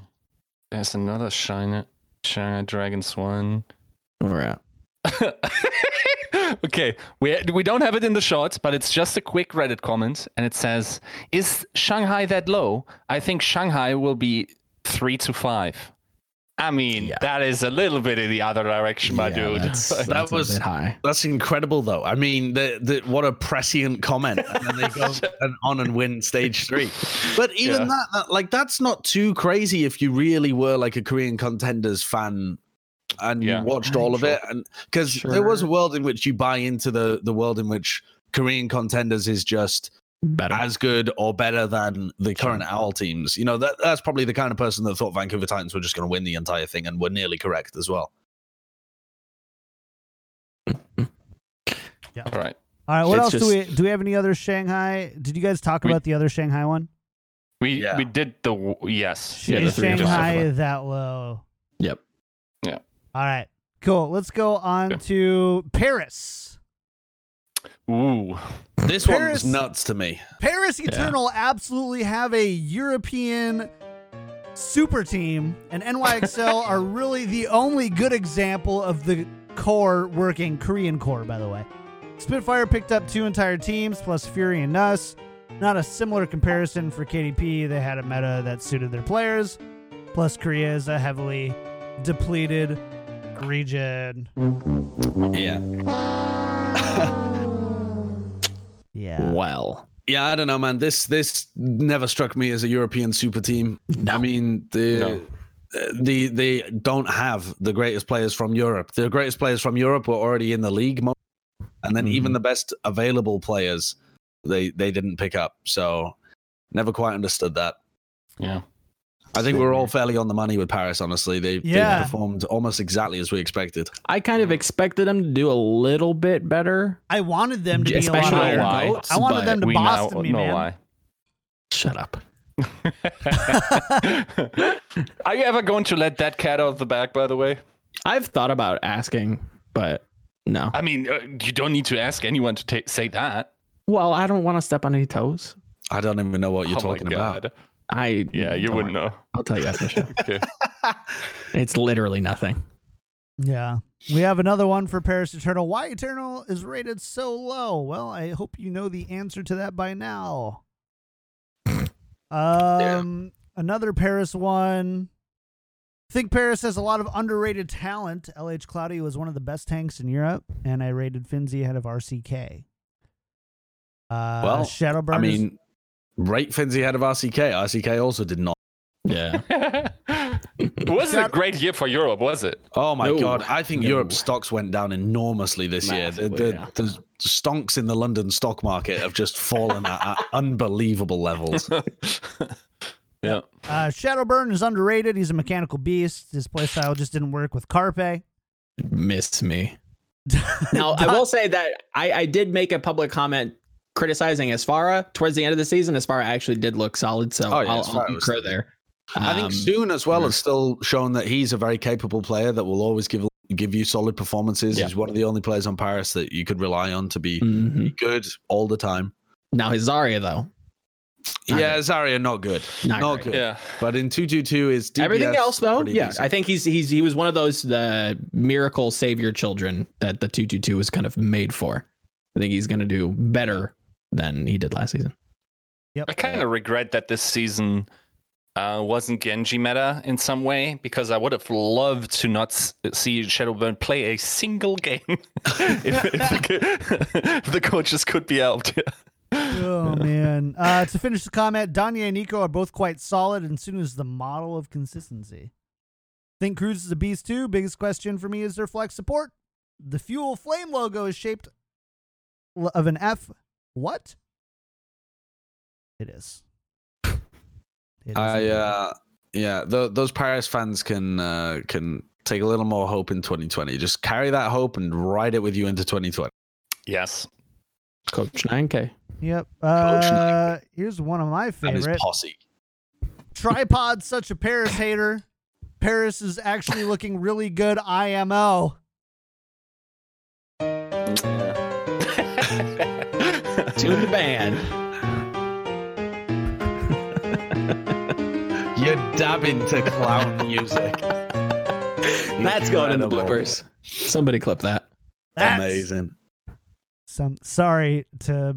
There's another China, China Dragons one. We're out. Okay, we we don't have it in the shorts, but it's just a quick Reddit comment, and it says, "Is Shanghai that low? I think Shanghai will be three to five." I mean, yeah. that is a little bit in the other direction, my yeah, dude. That's, that's that was high. That's incredible, though. I mean, the, the, what a prescient comment, and then they go and on and win stage three. But even yeah. that, that, like, that's not too crazy if you really were like a Korean Contenders fan. And yeah. you watched all of it, and because sure. there was a world in which you buy into the the world in which Korean Contenders is just better. As good or better than the current Owl teams. You know that that's probably the kind of person that thought Vancouver Titans were just going to win the entire thing, and were nearly correct as well. Yeah. All right. All right. What it's else just... do we do? We have any other Shanghai? Did you guys talk we, about the other Shanghai one? We yeah. we did the yes. Yeah, the Shanghai that low. Yep. Yeah. All right, cool. Let's go on yeah. to Paris. Ooh, this Paris, one's nuts to me. Paris Eternal yeah. absolutely have a European super team, and N Y X L are really the only good example of the core working Korean core, by the way. Spitfire picked up two entire teams, plus Fury and Nuss. Not a similar comparison for K D P. They had a meta that suited their players. Plus, Korea is a heavily depleted region. Yeah. Yeah. Well. Yeah, I don't know, man. This this never struck me as a European super team. No. I mean, the... No. The, they don't have the greatest players from Europe. The greatest players from Europe were already in the league. And then mm-hmm. even the best available players, they, they didn't pick up. So never quite understood that. Yeah. I think we're all fairly on the money with Paris, honestly. They, yeah. they performed almost exactly as we expected. I kind of expected them to do a little bit better. I wanted them to be especially a lot higher. I wanted them to Boston know, me, no man. Lie. Shut up. Are you ever going to let that cat out of the bag, by the way? I've thought about asking, but no. I mean, uh, you don't need to ask anyone to t- say that. Well, I don't want to step on any toes. I don't even know what you're oh talking about. I yeah, you wouldn't know. I'll tell you after the show. Okay. It's literally nothing. Yeah. We have another one for Paris Eternal. Why Eternal is rated so low? Well, I hope you know the answer to that by now. Um, yeah. Another Paris one. I think Paris has a lot of underrated talent. L H Cloudy was one of the best tanks in Europe, and I rated Finzi ahead of R C K. Uh, well, Shadowburn. I mean, rate Finzi ahead of R C K. R C K also did not. Yeah. It wasn't Shadow- a great year for Europe, was it? Oh my no. God. I think no. Europe's stocks went down enormously this Massively, year. The, the, yeah. the stonks in the London stock market have just fallen at, at unbelievable levels. Yeah. Uh, Shadowburn is underrated. He's a mechanical beast. His playstyle just didn't work with Carpe. Missed me. Now, I will say that I, I did make a public comment criticizing Asfara towards the end of the season. Asfara actually did look solid, so oh, yeah, I'll, I'll concur there. I think um, Soon as well yeah. has still shown that he's a very capable player that will always give give you solid performances. Yeah. He's one of the only players on Paris that you could rely on to be mm-hmm. good all the time. Now his Zarya though. Yeah, Zarya not good. Not, not good. Yeah. But in two two two is D P S everything else though. Yeah. Decent. I think he's he's he was one of those the miracle savior children that the two two two was kind of made for. I think he's going to do better than he did last season. Yep. I kind of regret that this season Uh, wasn't Genji meta in some way, because I would have loved to not s- see Shadowburn play a single game if, if, the, if the coaches could be helped. Oh, man. Uh, to finish the comment, Danya and Nico are both quite solid, and Soon is the model of consistency. Think Cruz is a beast, too. Biggest question for me is their flex support. The Fuel Flame logo is shaped of an F. What? It is. I uh, yeah, the, those Paris fans can uh, can take a little more hope in twenty twenty. Just carry that hope and ride it with you into twenty twenty. Yes, Coach nine K. Yep. Uh, Coach nine K. Here's one of my favorite. And his posse. Tripod, such a Paris hater. Paris is actually looking really good. I M O. To the band. You're dabbing to clown music. That's incredible. Going in the bloopers. Somebody clip that. That's amazing. Some sorry to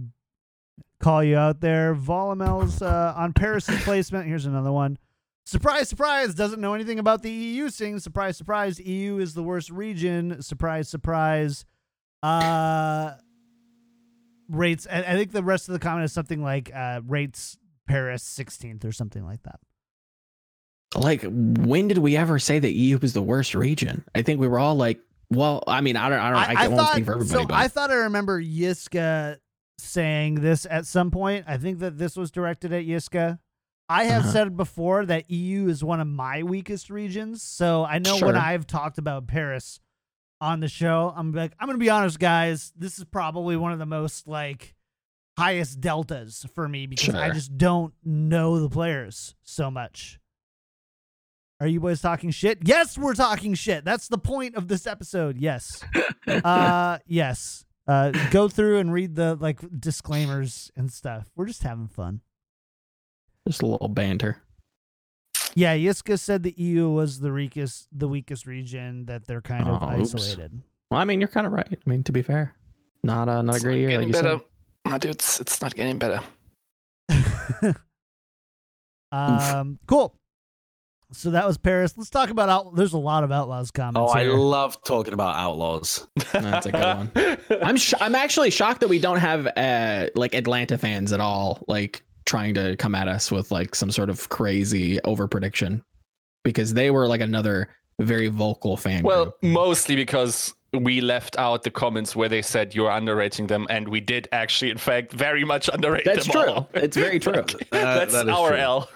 call you out there. Volamel's uh, on Paris' placement. Here's another one. Surprise, surprise. Doesn't know anything about the E U thing. Surprise, surprise. E U is the worst region. Surprise, surprise. Uh, rates. I, I think the rest of the comment is something like uh, rates Paris sixteenth or something like that. Like, when did we ever say that E U was the worst region? I think we were all like, well, I mean, I don't, I don't, I, I, I won't thought, speak for everybody. So but. I thought I remember Yiska saying this at some point. I think that this was directed at Yiska. I have uh-huh. said before that E U is one of my weakest regions. So I know sure. when I've talked about Paris on the show, I'm like, I'm going to be honest, guys. This is probably one of the most like highest deltas for me because sure. I just don't know the players so much. Are you boys talking shit? Yes, we're talking shit. That's the point of this episode. Yes. Uh, yes. Uh, go through and read the like disclaimers and stuff. We're just having fun. Just a little banter. Yeah, Yiska said the E U was the weakest, the weakest region, that they're kind oh, of isolated. Oops. Well, I mean, you're kind of right. I mean, to be fair, not, uh, not a great year. Like you said. No, dude, it's, it's not getting better. um, cool. So that was Paris. Let's talk about out. There's a lot of Outlaws comments. Oh, here. I love talking about Outlaws. That's a good one. I'm sh- I'm actually shocked that we don't have uh, like Atlanta fans at all, like trying to come at us with like some sort of crazy over prediction, because they were like another very vocal fan. Well, group. Mostly because we left out the comments where they said you're underrating them, and we did actually, in fact, very much underrate that's them. That's true. All. It's very true. that, that's that our true. L.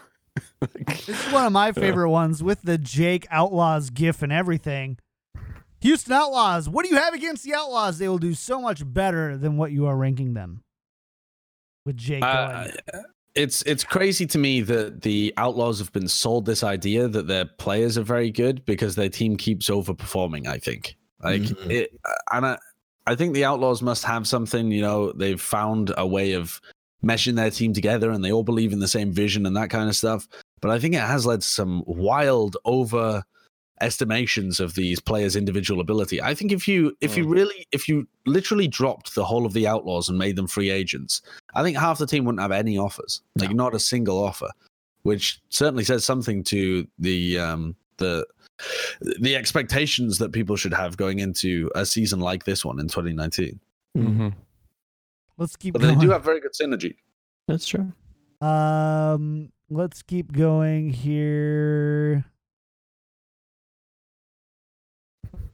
It's one of my favorite yeah. ones with the Jake Outlaws gif and everything. Houston Outlaws, what do you have against the Outlaws? They will do so much better than what you are ranking them. With Jake uh, It's it's crazy to me that the Outlaws have been sold this idea that their players are very good because their team keeps overperforming, I think. Like mm-hmm. it, and I, I think the Outlaws must have something, you know, they've found a way of meshing their team together and they all believe in the same vision and that kind of stuff. But I think it has led to some wild overestimations of these players' individual ability. I think if you if you really if you literally dropped the whole of the Outlaws and made them free agents, I think half the team wouldn't have any offers. Like no. not a single offer, which certainly says something to the um, the the expectations that people should have going into a season like this one in twenty nineteen. Mm-hmm. Let's keep but going. They do have very good synergy. That's true. Um, let's keep going here.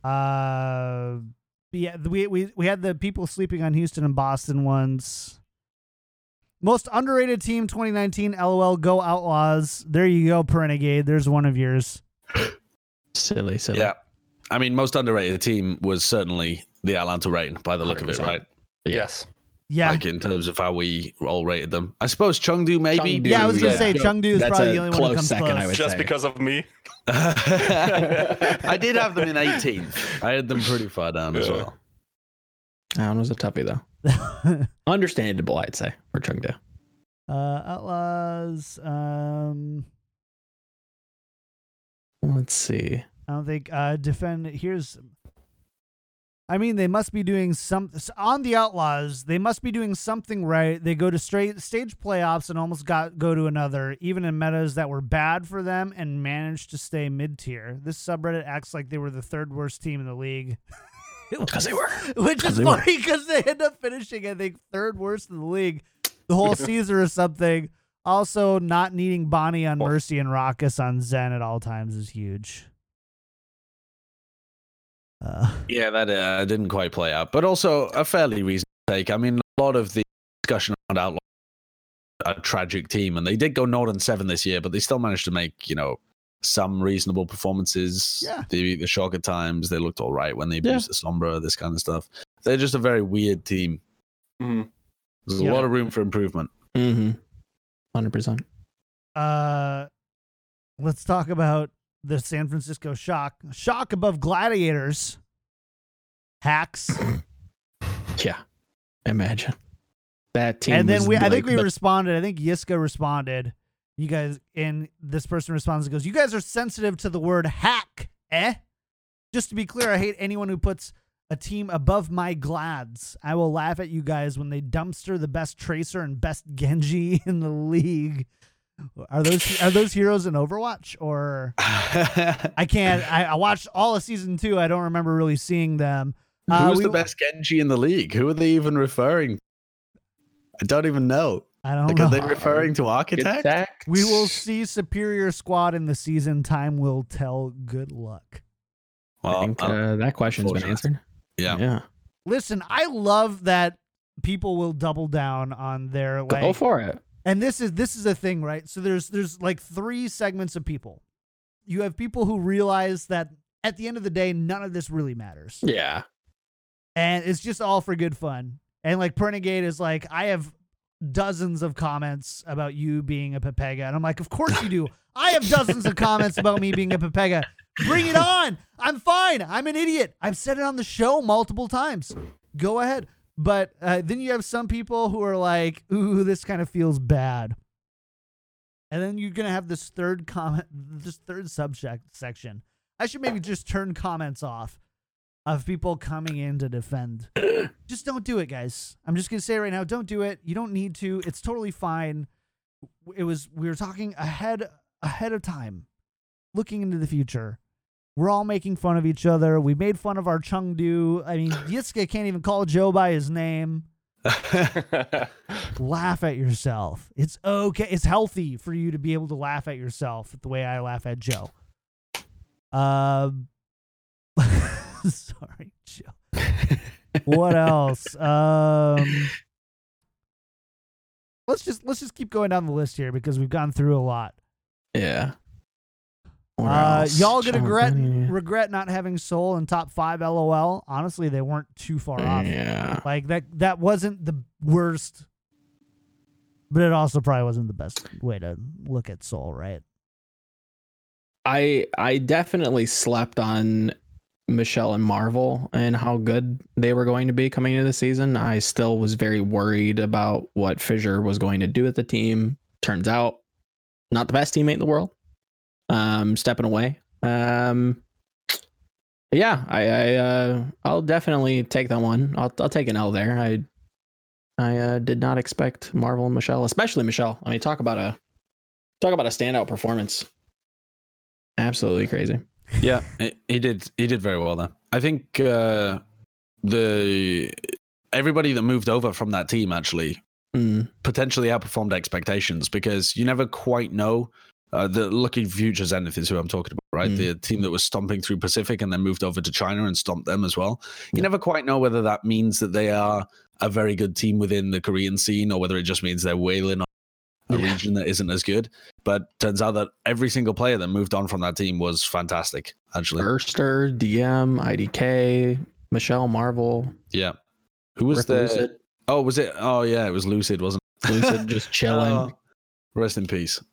Uh, yeah, we we we had the people sleeping on Houston and Boston ones. Most underrated team twenty nineteen. LOL. Go Outlaws. There you go, Perenegade. There's one of yours. Silly, silly. Yeah, I mean, most underrated team was certainly the Atlanta Reign by the look one hundred percent. Of it, right? Yes. Yeah. Like in terms of how we all rated them. I suppose Chengdu maybe. Chengdu, yeah, I was going to yeah. say Chengdu is that's probably the only close one that comes second, close. I would Just say. Because of me. I did have them in eighteenth. I had them pretty far down yeah. as well. That one was a toughie though. Understandable, I'd say, for Chengdu. Uh, Outlaws. Um... Let's see. I don't think uh, defend. Here's. I mean, they must be doing some on the Outlaws. They must be doing something right. They go to straight stage playoffs and almost got go to another, even in metas that were bad for them, and managed to stay mid tier. This subreddit acts like they were the third worst team in the league. Because they were. Which is funny because they end up finishing, I think, third worst in the league the whole season or something. Also, not needing Bonnie on Mercy and Raucus on Zen at all times is huge. Uh, yeah, that uh, didn't quite play out, but also a fairly reasonable take. I mean, a lot of the discussion around Outlaws are a tragic team, and they did go Northern seven this year, but they still managed to make, you know, some reasonable performances. Yeah. They beat the Shock at times. They looked all right when they beat yeah. the Sombra, this kind of stuff. They're just a very weird team. Mm. There's yeah. a lot of room for improvement. Mm-hmm. one hundred percent. Uh, let's talk about the San Francisco Shock. Shock above Gladiators. Hacks. Yeah. Imagine. That team. And then we like, I think we the... responded. I think Yiska responded. You guys, and this person responds and goes, "You guys are sensitive to the word hack, eh? Just to be clear, I hate anyone who puts a team above my glads. I will laugh at you guys when they dumpster the best Tracer and best Genji in the league." Are those are those heroes in Overwatch or I can't I, I watched all of season two. I don't remember really seeing them. Uh, Who's we, the best Genji in the league? Who are they even referring to? I don't even know. I don't like, know. Are they referring to Architect? We will see superior squad in the season. Time will tell. Good luck. Well, I think uh, uh, that question's been answered. Yeah. Yeah. Listen, I love that people will double down on their like, go for it. And this is this is a thing, right? So there's there's like three segments of people. You have people who realize that at the end of the day, none of this really matters. Yeah. And it's just all for good fun. And like Pernegade is like, I have dozens of comments about you being a Pepega. And I'm like, of course you do. I have dozens of comments about me being a Pepega. Bring it on. I'm fine. I'm an idiot. I've said it on the show multiple times. Go ahead. But uh, then you have some people who are like, ooh, this kind of feels bad. And then you're going to have this third comment, this third subject section. I should maybe just turn comments off of people coming in to defend. Just don't do it, guys. I'm just going to say right now, don't do it. You don't need to. It's totally fine. it was we were talking ahead ahead of time, looking into the future. We're all making fun of each other. We made fun of our Chengdu. I mean, Yitzka can't even call Joe by his name. Laugh at yourself. It's okay. It's healthy for you to be able to laugh at yourself the way I laugh at Joe. Um, sorry, Joe. What else? Um, let's just let's just keep going down the list here because we've gone through a lot. Yeah. Uh, y'all gonna regret regret not having Soul in top five. L O L. Honestly, they weren't too far off. Yeah. Like that. That wasn't the worst, but it also probably wasn't the best way to look at Soul. Right. I I definitely slept on Michelle and Marvel and how good they were going to be coming into the season. I still was very worried about what Fissure was going to do with the team. Turns out, not the best teammate in the world. Um, stepping away. Um, yeah, I, I, uh, I'll definitely take that one. I'll, I'll take an L there. I, I, uh, did not expect Marvel and Michelle, especially Michelle. I mean, talk about a, talk about a standout performance. Absolutely crazy. Yeah, he did. He did very well there. I think, uh, the, everybody that moved over from that team actually mm. potentially outperformed expectations because you never quite know. Uh, the Lucky Futures Zenith is who I'm talking about, right? Mm. The team that was stomping through Pacific and then moved over to China and stomped them as well. You yeah. never quite know whether that means that they are a very good team within the Korean scene or whether it just means they're wailing on a yeah. region that isn't as good. But turns out that every single player that moved on from that team was fantastic, actually. Erster, D M, I D K, Michelle, Marvel. Yeah. Who was the... Oh, was it? Oh, yeah, it was Lucid, wasn't it? Lucid just chilling. Oh. Rest in peace.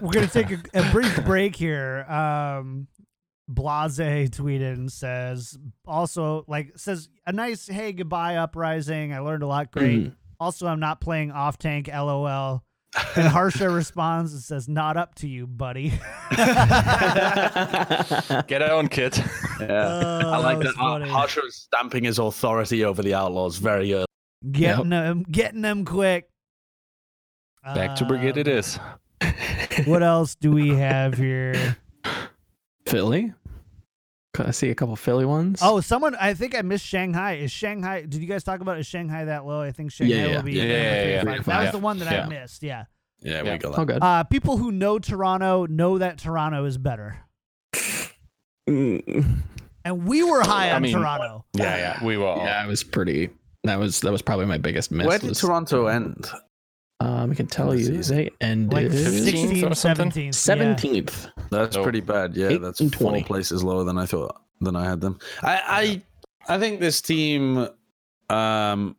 We're going to take a, a brief break here. Um, Blase tweeted and says, also, like, says, a nice, hey, goodbye, Uprising. I learned a lot. Great. Mm. Also, I'm not playing off tank. L O L. And Harsha responds and says, not up to you, buddy. Get on, kid. Yeah. Oh, I like that. that. Harsha is stamping his authority over the Outlaws very early. Getting yep. them, getting them quick. Back to Brigade it is. What else do we have here? Philly? I see a couple Philly ones. Oh, someone, I think I missed Shanghai. Is Shanghai, did you guys talk about, is Shanghai that low? I think Shanghai yeah, yeah. will be. Yeah, yeah, yeah, yeah. That was the one that yeah. I missed, yeah. Yeah, we yeah. got that. Oh, good. Uh, people who know Toronto know that Toronto is better. Mm. And we were high I on mean, Toronto. Yeah, yeah, we were. Yeah, it was pretty, that was, that was probably my biggest miss. Where did was, Toronto end? Um, I can tell you, they ended like sixteenth, seventeenth, seventeenth. Yeah. That's oh. pretty bad. Yeah, eight that's four twenty. Places lower than I thought. Than I had them. I, I, I think this team, um,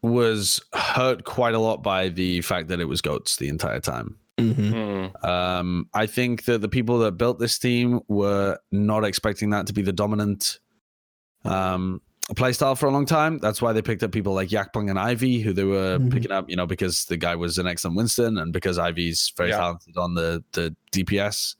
was hurt quite a lot by the fact that it was goats the entire time. Mm-hmm. Mm. Um, I think that the people that built this team were not expecting that to be the dominant, um. playstyle for a long time. That's why they picked up people like Yakpong and Ivy, who they were mm-hmm. picking up, you know, because the guy was an excellent Winston and because Ivy's very yeah. talented on the, the D P S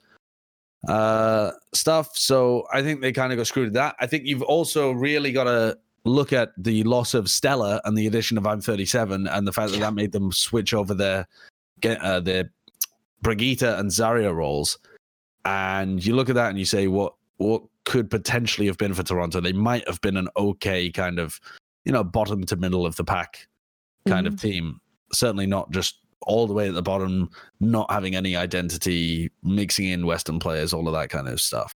uh, stuff. So I think they kind of got screwed at that. I think you've also really got to look at the loss of Stella and the addition of I'm thirty-seven and the fact that yeah. that made them switch over their, uh, their Brigitte and Zarya roles. And you look at that and you say, what, what, could potentially have been for Toronto. They might have been an okay kind of, you know, bottom to middle of the pack kind mm-hmm. of team. Certainly not just all the way at the bottom, not having any identity, mixing in Western players, all of that kind of stuff.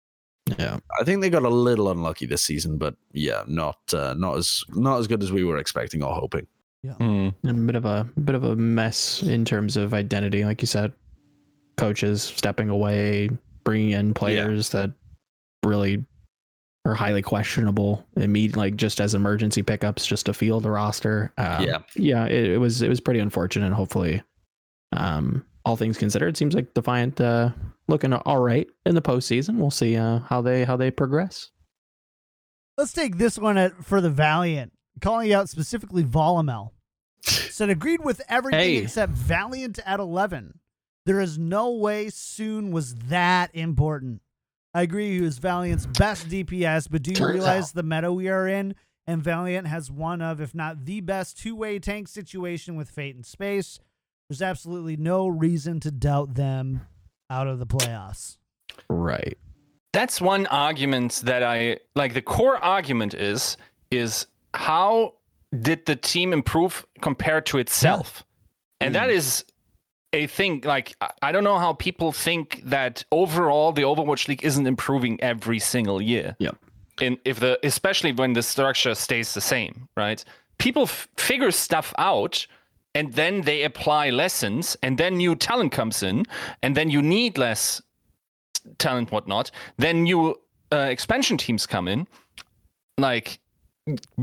Yeah, I think they got a little unlucky this season, but yeah, not uh, not as not as good as we were expecting or hoping. Yeah, mm. a bit of a bit of a mess in terms of identity, like you said. Coaches stepping away, bringing in players yeah. that. Really are highly questionable immediately, like just as emergency pickups, just to field the roster. Um, yeah, yeah, it, it was it was pretty unfortunate. Hopefully, um, all things considered, it seems like Defiant uh, looking all right in the postseason. We'll see uh, how they how they progress. Let's take this one at, for the Valiant, calling out specifically Volumel. Said agreed with everything hey. except Valiant at eleven. There is no way Soon was that important. I agree he was Valiant's best D P S, but do you Turns realize out. the meta we are in? And Valiant has one of, if not the best, two-way tank situation with Fate and Space. There's absolutely no reason to doubt them out of the playoffs. Right. That's one argument that I like. The core argument is, is how did the team improve compared to itself? Yeah. And mm. that is a thing. Like, I don't know how people think that overall the Overwatch League isn't improving every single year. Yeah. And if the, especially when the structure stays the same, right? People f- figure stuff out, and then they apply lessons, and then new talent comes in, and then you need less talent, whatnot. Then new uh, expansion teams come in. Like,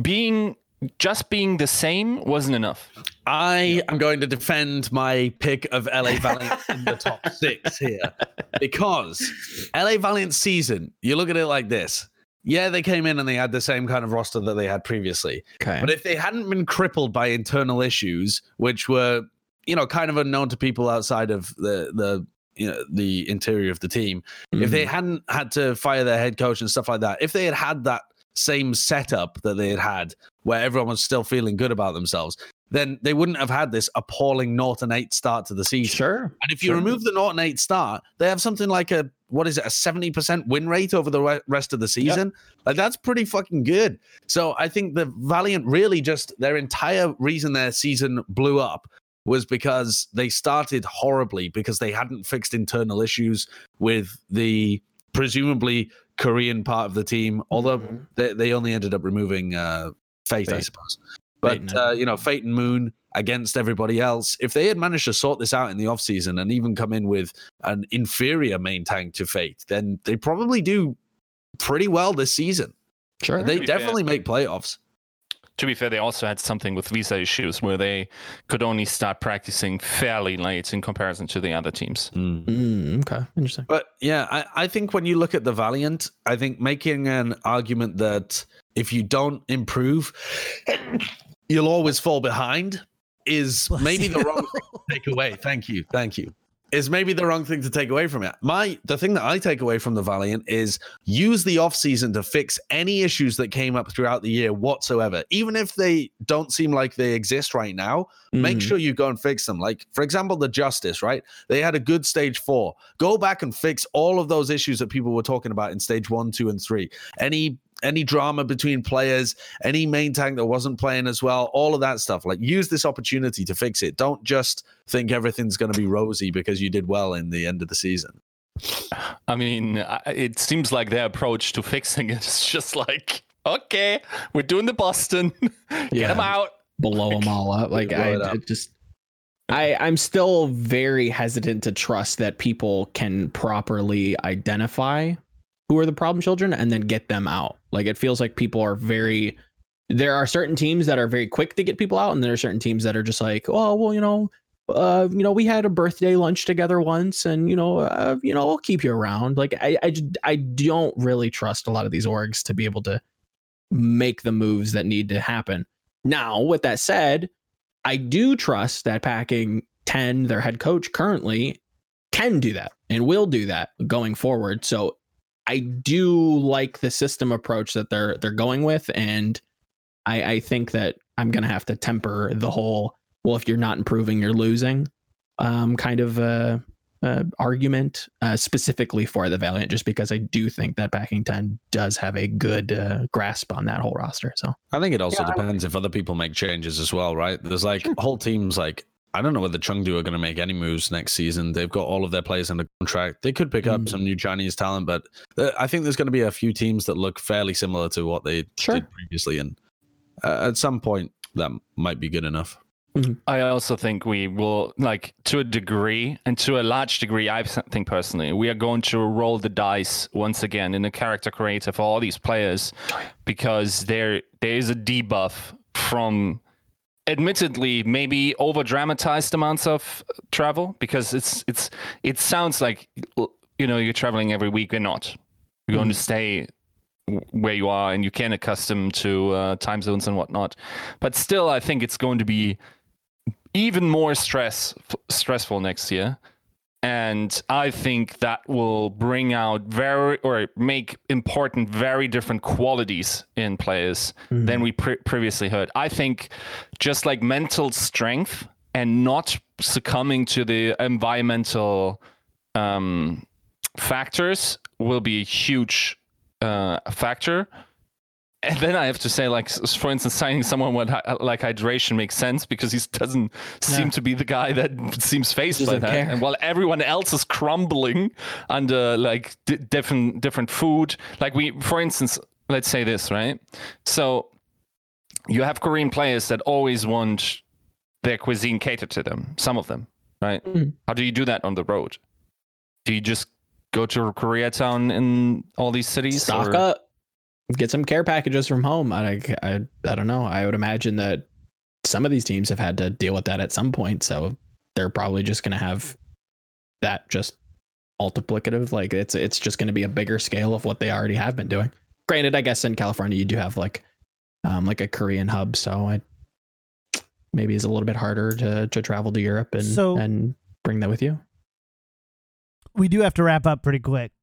being just being the same wasn't enough. I am going to defend my pick of L A Valiant in the top six here, because L A Valiant season, you look at it like this. Yeah, they came in and they had the same kind of roster that they had previously. Okay. But if they hadn't been crippled by internal issues, which were, you know, kind of unknown to people outside of the the you know the interior of the team, mm-hmm. if they hadn't had to fire their head coach and stuff like that, if they had had that same setup that they had had, where everyone was still feeling good about themselves, then they wouldn't have had this appalling zero and eight start to the season. Sure. And if you sure. remove the zero and eight start, they have something like a, what is it, a seventy percent win rate over the rest of the season? Yep. Like, that's pretty fucking good. So I think the Valiant really just, their entire reason their season blew up was because they started horribly because they hadn't fixed internal issues with the presumably Korean part of the team, although mm-hmm. they, they only ended up removing uh, Fate, Fate, I suppose. But, uh, you know, Fate and Moon against everybody else, if they had managed to sort this out in the offseason and even come in with an inferior main tank to Fate, then they probably do pretty well this season. Sure. They definitely fair. make playoffs. To be fair, they also had something with visa issues where they could only start practicing fairly late in comparison to the other teams. Mm. Mm, okay, interesting. But, yeah, I, I think when you look at the Valiant, I think making an argument that if you don't improve... you'll always fall behind is maybe the wrong thing to take away. Thank you. Thank you. Is maybe the wrong thing to take away from it. My, the thing that I take away from the Valiant is use the offseason to fix any issues that came up throughout the year whatsoever. Even if they don't seem like they exist right now, mm-hmm. make sure you go and fix them. Like, for example, the Justice, right? They had a good stage four. Go back and fix all of those issues that people were talking about in stage one, two, and three. Any Any drama between players, any main tank that wasn't playing as well, all of that stuff. Like, use this opportunity to fix it. Don't just think everything's going to be rosy because you did well in the end of the season. I mean, it seems like their approach to fixing it is just like, okay, we're doing the Boston. Yeah. Get them out. Blow like, them all up. Like, I up. just... I, I'm still very hesitant to trust that people can properly identify who are the problem children and then get them out. Like, it feels like people are very, there are certain teams that are very quick to get people out, and there are certain teams that are just like, oh, well, you know, uh, you know, we had a birthday lunch together once, and, you know, uh, you know, we'll keep you around. Like, I, I, I don't really trust a lot of these orgs to be able to make the moves that need to happen. Now, with that said, I do trust that packing ten, their head coach currently, can do that and will do that going forward. So I do like the system approach that they're they're going with, and I, I think that I'm going to have to temper the whole, well, if you're not improving, you're losing um, kind of uh, uh, argument uh, specifically for the Valiant, just because I do think that backing ten does have a good uh, grasp on that whole roster. So I think it also yeah, depends if other people make changes as well, right? There's like sure. whole teams like, I don't know whether Chengdu are going to make any moves next season. They've got all of their players under contract. They could pick up mm. some new Chinese talent, but I think there's going to be a few teams that look fairly similar to what they sure. did previously. And uh, at some point, that might be good enough. Mm-hmm. I also think we will, like, to a degree, and to a large degree, I think personally, we are going to roll the dice once again in the character creator for all these players, because there there is a debuff from... admittedly, maybe over dramatized amounts of travel, because it's it's it sounds like, you know, you're traveling every week. You're not. You're mm. going to stay where you are, and you can accustom to uh, time zones and whatnot. But still, I think it's going to be even more stress stressful next year, and I think that will bring out very or make important very different qualities in players mm. than we pre- previously heard. I think just like mental strength and not succumbing to the environmental um, factors will be a huge uh, factor. And then I have to say, like, for instance, signing someone with, like, Hydration makes sense because he doesn't seem yeah. to be the guy that seems faced by that. Care. And while everyone else is crumbling under, like, d- different different food. Like, we, for instance, let's say this, right? So you have Korean players that always want their cuisine catered to them, some of them, right? Mm. How do you do that on the road? Do you just go to Koreatown in all these cities? Stock or? up. Get some care packages from home. I, I I don't know. I would imagine that some of these teams have had to deal with that at some point, so they're probably just going to have that just multiplicative. Like it's it's just going to be a bigger scale of what they already have been doing. Granted, I guess in California you do have like um like a Korean hub, so I maybe it's a little bit harder to to travel to Europe and so and bring that with you. We do have to wrap up pretty quick.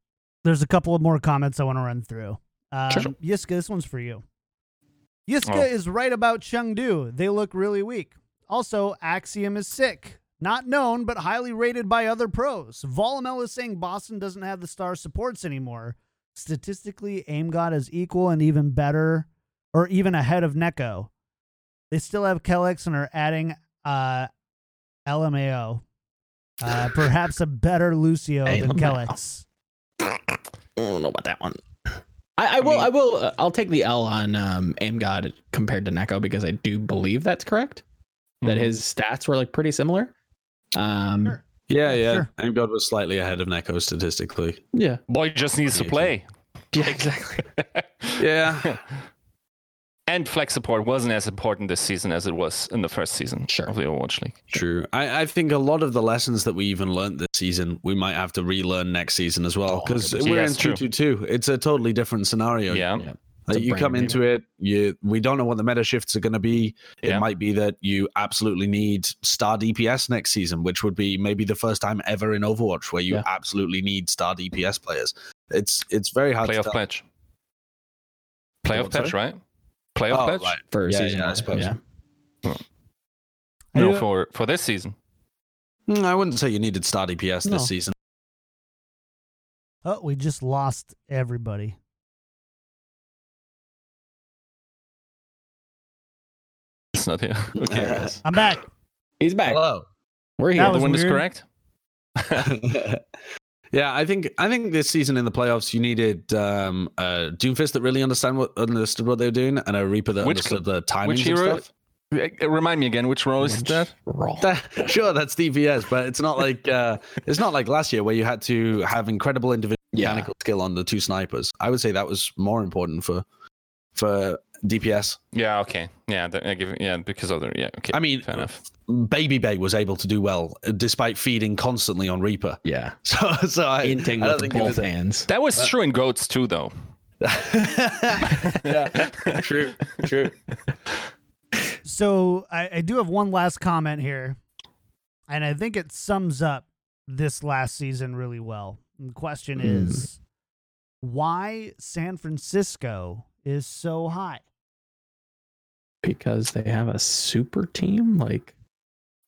There's a couple of more comments I want to run through. Um, sure. Yiska, this one's for you. Yiska oh. is right about Chengdu. They look really weak. Also, Axiom is sick. Not known, but highly rated by other pros. Volumel is saying Boston doesn't have the star supports anymore. Statistically, Aim God is equal and even better, or even ahead of Neko. They still have Kellex and are adding uh, L M A O. Uh, perhaps a better Lucio than Kellex. I don't know about that one. I, I will. I will. Uh, I'll take the L on um, Aim God compared to Neko because I do believe that's correct. That mm-hmm. his stats were like pretty similar. Um, sure. Yeah, yeah. Sure. Aim God was slightly ahead of Neko statistically. Yeah. Boy just needs to play. Yeah, exactly. yeah. And flex support wasn't as important this season as it was in the first season sure. of the Overwatch League. True. I, I think a lot of the lessons that we even learned this season, we might have to relearn next season as well, because oh, we're yeah, in two two two. It's a totally different scenario. Yeah. yeah. Like you come into it, you we don't know what the meta shifts are going to be. It yeah. might be that you absolutely need star D P S next season, which would be maybe the first time ever in Overwatch where you yeah. absolutely need star D P S players. It's it's very hard Playoff to pledge. Playoff oh, pledge, right? Playoff oh, pledge right. for yeah, season, yeah, I suppose. Yeah. Oh. No, yeah. for for this season. No, I wouldn't say you needed star D P S no. this season. Oh, we just lost everybody. It's not here. Okay, uh, I'm back. He's back. Hello. We're here. The wind is correct. Yeah, I think I think this season in the playoffs you needed um, a Doomfist that really understand what understood what they were doing, and a Reaper that which, understood the timing and stuff. Remind me again, which role is that? that? Sure, that's D P S, but it's not like uh, it's not like last year where you had to have incredible individual yeah. mechanical skill on the two snipers. I would say that was more important for for D P S. Yeah. Okay. Yeah. That, I give, yeah. Because other. Yeah. Okay. I mean, fair enough. Baby Bay was able to do well despite feeding constantly on Reaper. Yeah. So so I, I don't think both hands. That was but, true in Goats too, though. yeah. True. True. So I, I do have one last comment here, and I think it sums up this last season really well. And the question mm. is, why San Francisco is so high? Because they have a super team. Like,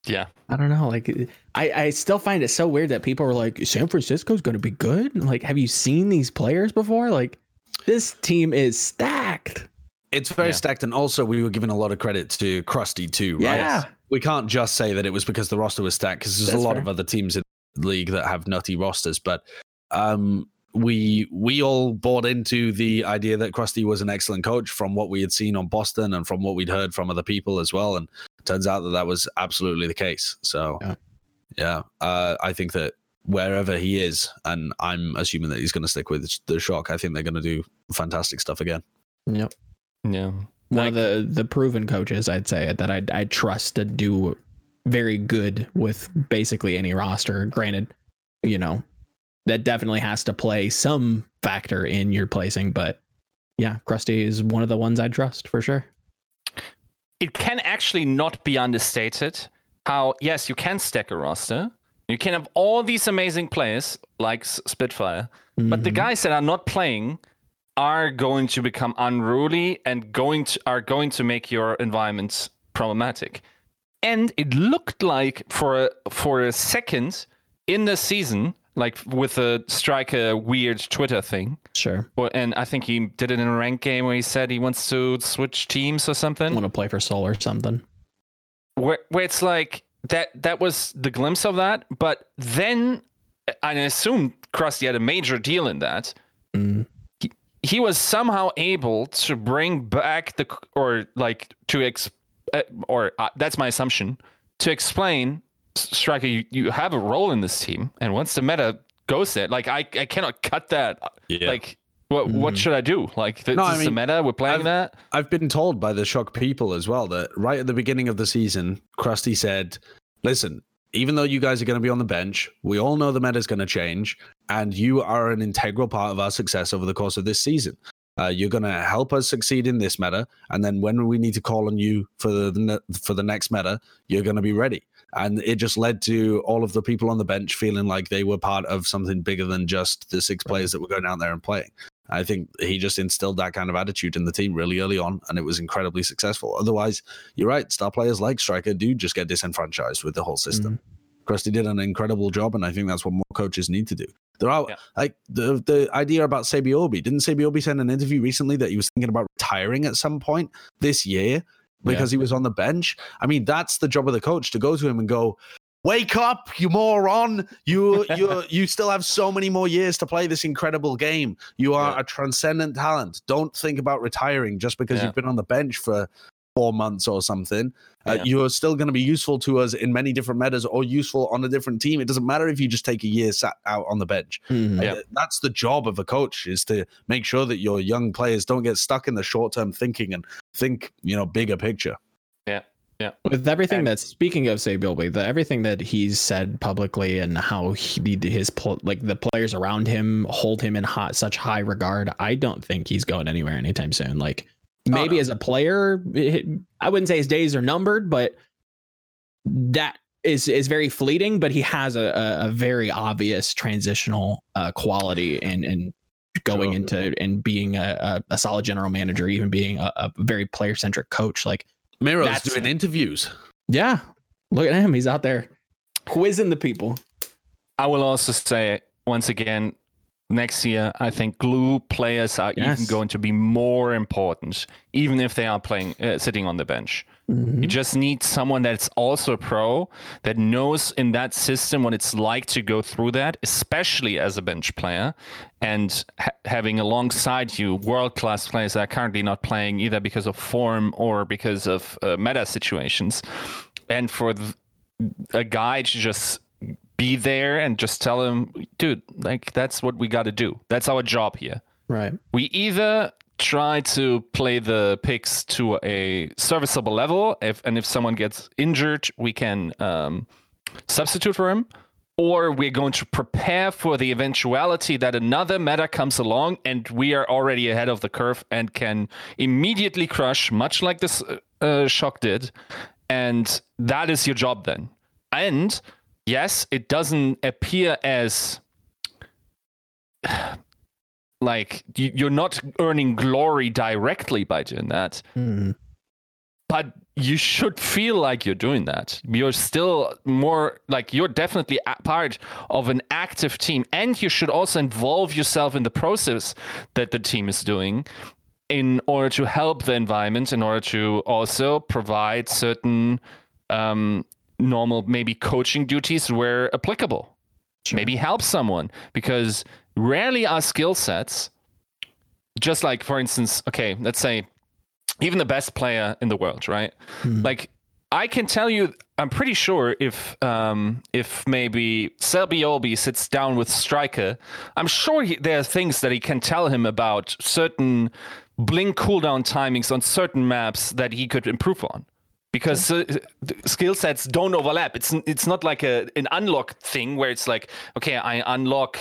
yeah, I don't know. Like, I, I still find it so weird that people are like, San Francisco's going to be good. Like, have you seen these players before? Like, this team is stacked. It's very yeah. stacked, and also we were giving a lot of credit to Krusty too, right? Yeah. We can't just say that it was because the roster was stacked, because there's That's a lot fair. of other teams in the league that have nutty rosters. But um, we we all bought into the idea that Krusty was an excellent coach from what we had seen on Boston and from what we'd heard from other people as well. And it turns out that that was absolutely the case. So, yeah, yeah uh, I think that wherever he is, and I'm assuming that he's going to stick with the Shock, I think they're going to do fantastic stuff again. Yep. Yeah, one of the, the proven coaches, I'd say, that I I trust to do very good with basically any roster. Granted, you know, that definitely has to play some factor in your placing. But yeah, Krusty is one of the ones I trust for sure. It can actually not be understated how, yes, you can stack a roster. You can have all these amazing players like Spitfire, mm-hmm. but the guys that are not playing are going to become unruly and going to are going to make your environment problematic. And it looked like for a, for a second in the season, like with a Striker weird Twitter thing. Sure. Or, and I think he did it in a ranked game where he said he wants to switch teams or something. Want to play for Seoul or something. Where, where it's like that, that was the glimpse of that. But then, and I assume Krusty had a major deal in that. Mm. He, he was somehow able to bring back the, or like to explain, Uh, or uh, that's my assumption, to explain, Striker, you, you have a role in this team, and once the meta goes there, like, I, I cannot cut that. Yeah. Like, what mm. what should I do? Like, th- no, this I mean, is the meta, we're playing I've, that? I've been told by the Shock people as well that right at the beginning of the season, Krusty said, listen, even though you guys are going to be on the bench, we all know the meta is going to change, and you are an integral part of our success over the course of this season. Uh, you're going to help us succeed in this meta, and then when we need to call on you for the for the next meta, you're going to be ready. And it just led to all of the people on the bench feeling like they were part of something bigger than just the six players that were going out there and playing. I think he just instilled that kind of attitude in the team really early on, and it was incredibly successful. Otherwise, you're right, star players like Striker do just get disenfranchised with the whole system. Mm-hmm. Krusty did an incredible job, and I think that's what more coaches need to do. There are yeah. like the the idea about Sebi Orbi. Didn't Sebi Orbi send an interview recently that he was thinking about retiring at some point this year because yeah. he was on the bench? I mean, that's the job of the coach, to go to him and go, "Wake up, you moron! You you you still have so many more years to play this incredible game. You are yeah. a transcendent talent. Don't think about retiring just because yeah. you've been on the bench for four months or something. Uh, yeah. You're still going to be useful to us in many different metas, or useful on a different team. It doesn't matter if you just take a year sat out on the bench." Mm-hmm. Yeah. That's the job of a coach, is to make sure that your young players don't get stuck in the short-term thinking and think, you know, bigger picture. Yeah. Yeah. With everything and, that's speaking of say Bilby, the everything that he's said publicly and how he, his like the players around him hold him in hot, such high regard, I don't think he's going anywhere anytime soon. Like, Maybe oh, no. as a player, I wouldn't say his days are numbered, but that is is very fleeting. But he has a, a very obvious transitional uh, quality and and going oh. into and being a, a solid general manager, even being a, a very player centric coach. Like Miro's doing interviews. Yeah, look at him; he's out there quizzing the people. I will also say once again, next year, I think glue players are yes. even going to be more important, even if they are playing uh, sitting on the bench. Mm-hmm. You just need someone that's also a pro, that knows in that system what it's like to go through that, especially as a bench player, and ha- having alongside you world-class players that are currently not playing either because of form or because of uh, meta situations. And for th- a guy to just be there and just tell him, dude, like, that's what we got to do. That's our job here. Right. We either try to play the picks to a serviceable level, if and if someone gets injured, we can um, substitute for him, or we're going to prepare for the eventuality that another meta comes along and we are already ahead of the curve and can immediately crush, much like this uh, Shock did. And that is your job then. And yes, it doesn't appear as like you're not earning glory directly by doing that, mm. but you should feel like you're doing that. You're still more like you're definitely a part of an active team, and you should also involve yourself in the process that the team is doing in order to help the environment, in order to also provide certain um normal maybe coaching duties where applicable. Sure. Maybe help someone, because rarely are skill sets just like, for instance, okay, let's say even the best player in the world, right? Hmm. Like I can tell you, I'm pretty sure if um, if maybe Sebi Orbi sits down with Striker, I'm sure he, there are things that he can tell him about certain blink cooldown timings on certain maps that he could improve on. Because uh, skill sets don't overlap. It's it's not like a an unlock thing where it's like, okay, I unlock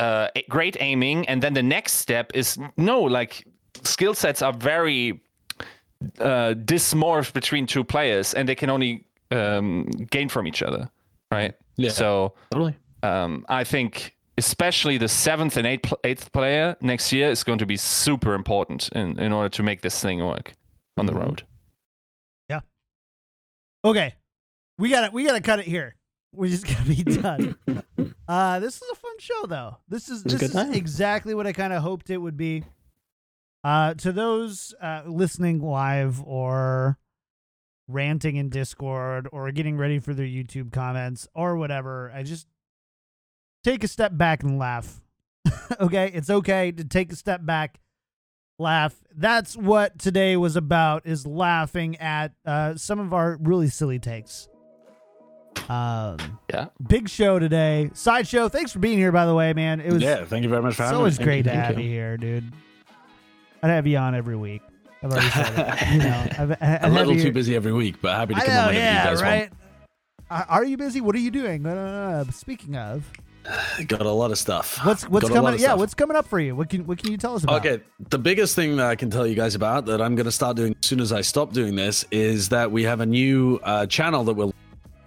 uh, great aiming, and then the next step is no. Like skill sets are very uh, dysmorphed between two players, and they can only um, gain from each other, right? Yeah. So totally. Um, I think especially the seventh and eighth eighth player next year is going to be super important in in order to make this thing work on the road. Okay, we gotta we gotta cut it here. We're just gonna be done. Uh, this is a fun show, though. This is this is exactly what I kind of hoped it would be. Uh, to those uh, listening live or ranting in Discord or getting ready for their YouTube comments or whatever, I just take a step back and laugh. Okay, it's okay to take a step back, laugh. That's what today was about: is laughing at uh, some of our really silly takes. Um, yeah. Big show today. Sideshow, thanks for being here, by the way, man. It was yeah. Thank you very much for having me. It's always great to have you here, dude. I'd have you on every week. I've already said it. You know, I've, I've I'm a little you... too busy every week, but happy to come know, on whenever yeah, you guys right? want. Are you busy? What are you doing? Uh, speaking of, got a lot of stuff. What's what's got coming? Yeah, what's coming up for you? What can what can you tell us about? Okay, the biggest thing that I can tell you guys about that I'm going to start doing as soon as I stop doing this is that we have a new uh, channel that will.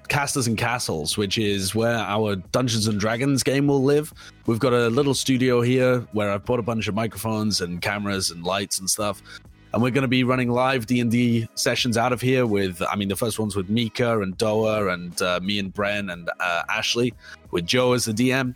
Casters and Castles, which is where our Dungeons and Dragons game will live. We've got a little studio here where I've bought a bunch of microphones and cameras and lights and stuff, and we're going to be running live D and D sessions out of here with, I mean, the first one's with Mika and Doa and uh, me and Bren and uh, Ashley, with Joe as the D M,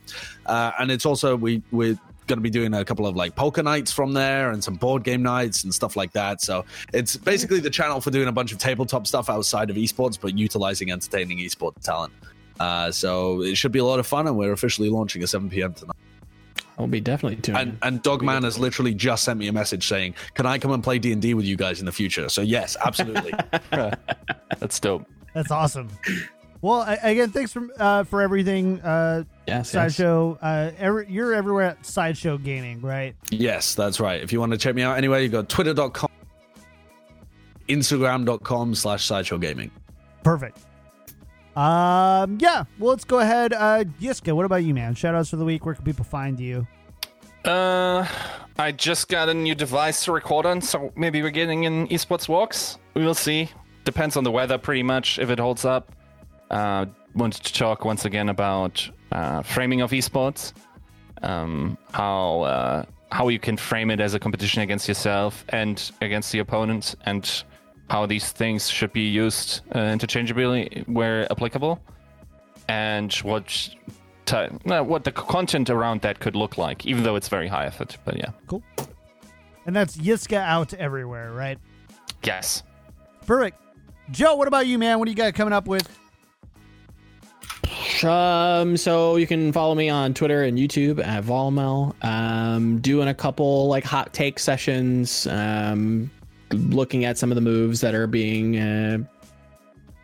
uh, and it's also we we're going to be doing a couple of like poker nights from there and some board game nights and stuff like that. So it's basically the channel for doing a bunch of tabletop stuff outside of esports, but utilizing entertaining esports talent. Uh, so it should be a lot of fun, and we're officially launching at seven p.m. tonight. I'll be definitely doing and, and Dogman has literally just sent me a message saying, can I come and play D and D with you guys in the future? So yes, absolutely. That's dope. That's awesome. Well, I, again, thanks for uh, for everything, uh, yes, Sideshow. Yes. Uh, every, you're everywhere at Sideshow Gaming, right? Yes, that's right. If you want to check me out anywhere, you go twitter dot com, instagram dot com slash Sideshow Gaming. Perfect. Um, yeah, well, let's go ahead. Uh, Yiska, what about you, man? Shoutouts for the week. Where can people find you? Uh, I just got a new device to record on, so maybe we're getting in esports walks. We will see. Depends on the weather, pretty much, if it holds up. Uh, wanted to talk once again about uh, framing of esports, um, how uh, how you can frame it as a competition against yourself and against the opponent, and how these things should be used uh, interchangeably where applicable, and what t- what the content around that could look like, even though it's very high effort. But yeah, cool. And that's Yiska out everywhere, right? Yes. Perfect. Joe, what about you, man? What do you got coming up with? Um, so you can follow me on Twitter and YouTube at Volmel. Um, doing a couple like hot take sessions, um, looking at some of the moves that are being uh,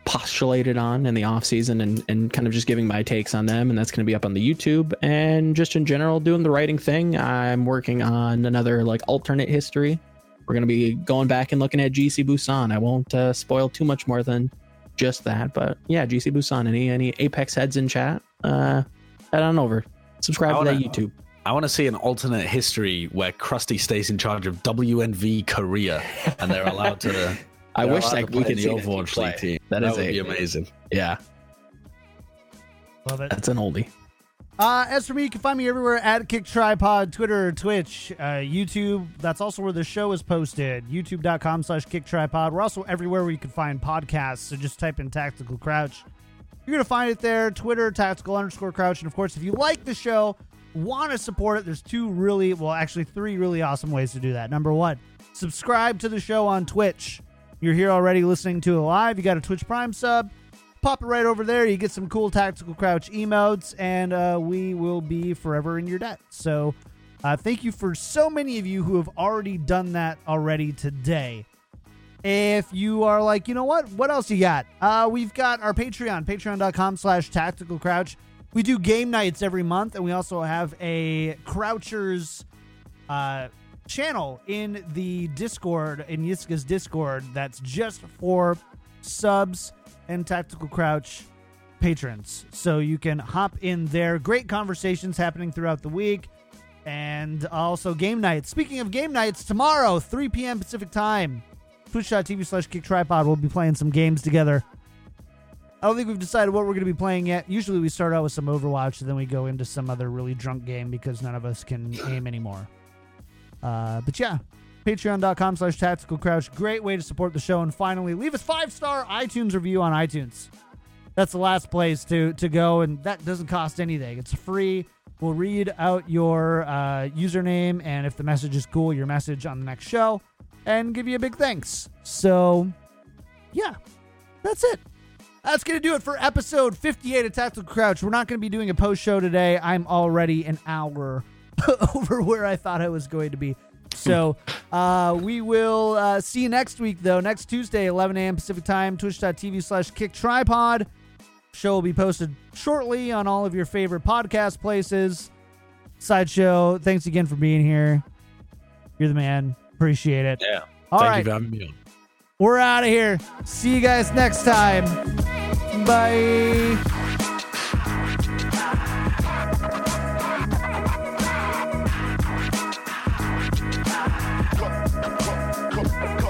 postulated on in the off season, and, and kind of just giving my takes on them. And that's going to be up on the YouTube, and just in general doing the writing thing. I'm working on another like alternate history. We're going to be going back and looking at G C Busan. I won't uh, spoil too much more than just that, but yeah, G C Busan. Any any Apex heads in chat? Uh, head on over. Subscribe wanna, to that YouTube. I want to see an alternate history where Krusty stays in charge of W N V Korea, and they're allowed to. They're I allowed wish to like play we could the see Overwatch League team. That, that is would a, be amazing. Yeah, love it. That's an oldie. Uh, as for me, you can find me everywhere at Kick Tripod, Twitter, Twitch, uh, YouTube. That's also where the show is posted. YouTube dot com slash Kick Tripod. We're also everywhere where you can find podcasts. So just type in Tactical Crouch. You're going to find it there. Twitter, Tactical underscore Crouch. And of course, if you like the show, want to support it, there's two really, well, actually three really awesome ways to do that. Number one, subscribe to the show on Twitch. You're here already listening to it live. You got a Twitch Prime sub. Pop it right over there. You get some cool Tactical Crouch emotes, and uh, we will be forever in your debt. So uh, thank you for so many of you who have already done that already today. If you are like, you know what? What else you got? Uh, we've got our Patreon, patreon dot com slash Tactical Crouch. We do game nights every month, and we also have a Crouchers uh, channel in the Discord, in Yiska's Discord, that's just for subs and Tactical Crouch patrons. So you can hop in there. Great conversations happening throughout the week, and also game nights. Speaking of game nights, tomorrow, three p.m. Pacific time, twitch.tv slash Kick Tripod. We'll be playing some games together. I don't think we've decided what we're going to be playing yet. Usually we start out with some Overwatch, and then we go into some other really drunk game because none of us can aim anymore. Uh, but yeah. Patreon dot com slash Tactical Crouch. Great way to support the show. And finally, leave us five-star iTunes review on iTunes. that's the last place to to go, and that doesn't cost anything. It's free. We'll read out your uh, username, and if the message is cool, your message on the next show, and give you a big thanks. So, yeah, that's it. That's going to do it for episode fifty-eight of Tactical Crouch. We're not going to be doing a post-show today. I'm already an hour over where I thought I was going to be. So uh, we will uh, see you next week, though. Next Tuesday, eleven a.m. Pacific time, twitch.tv slash kick tripod. Show will be posted shortly on all of your favorite podcast places. Sideshow, thanks again for being here. You're the man. Appreciate it. Yeah. All Thank right. you for having me on. We're out of here. See you guys next time. Bye. Come on.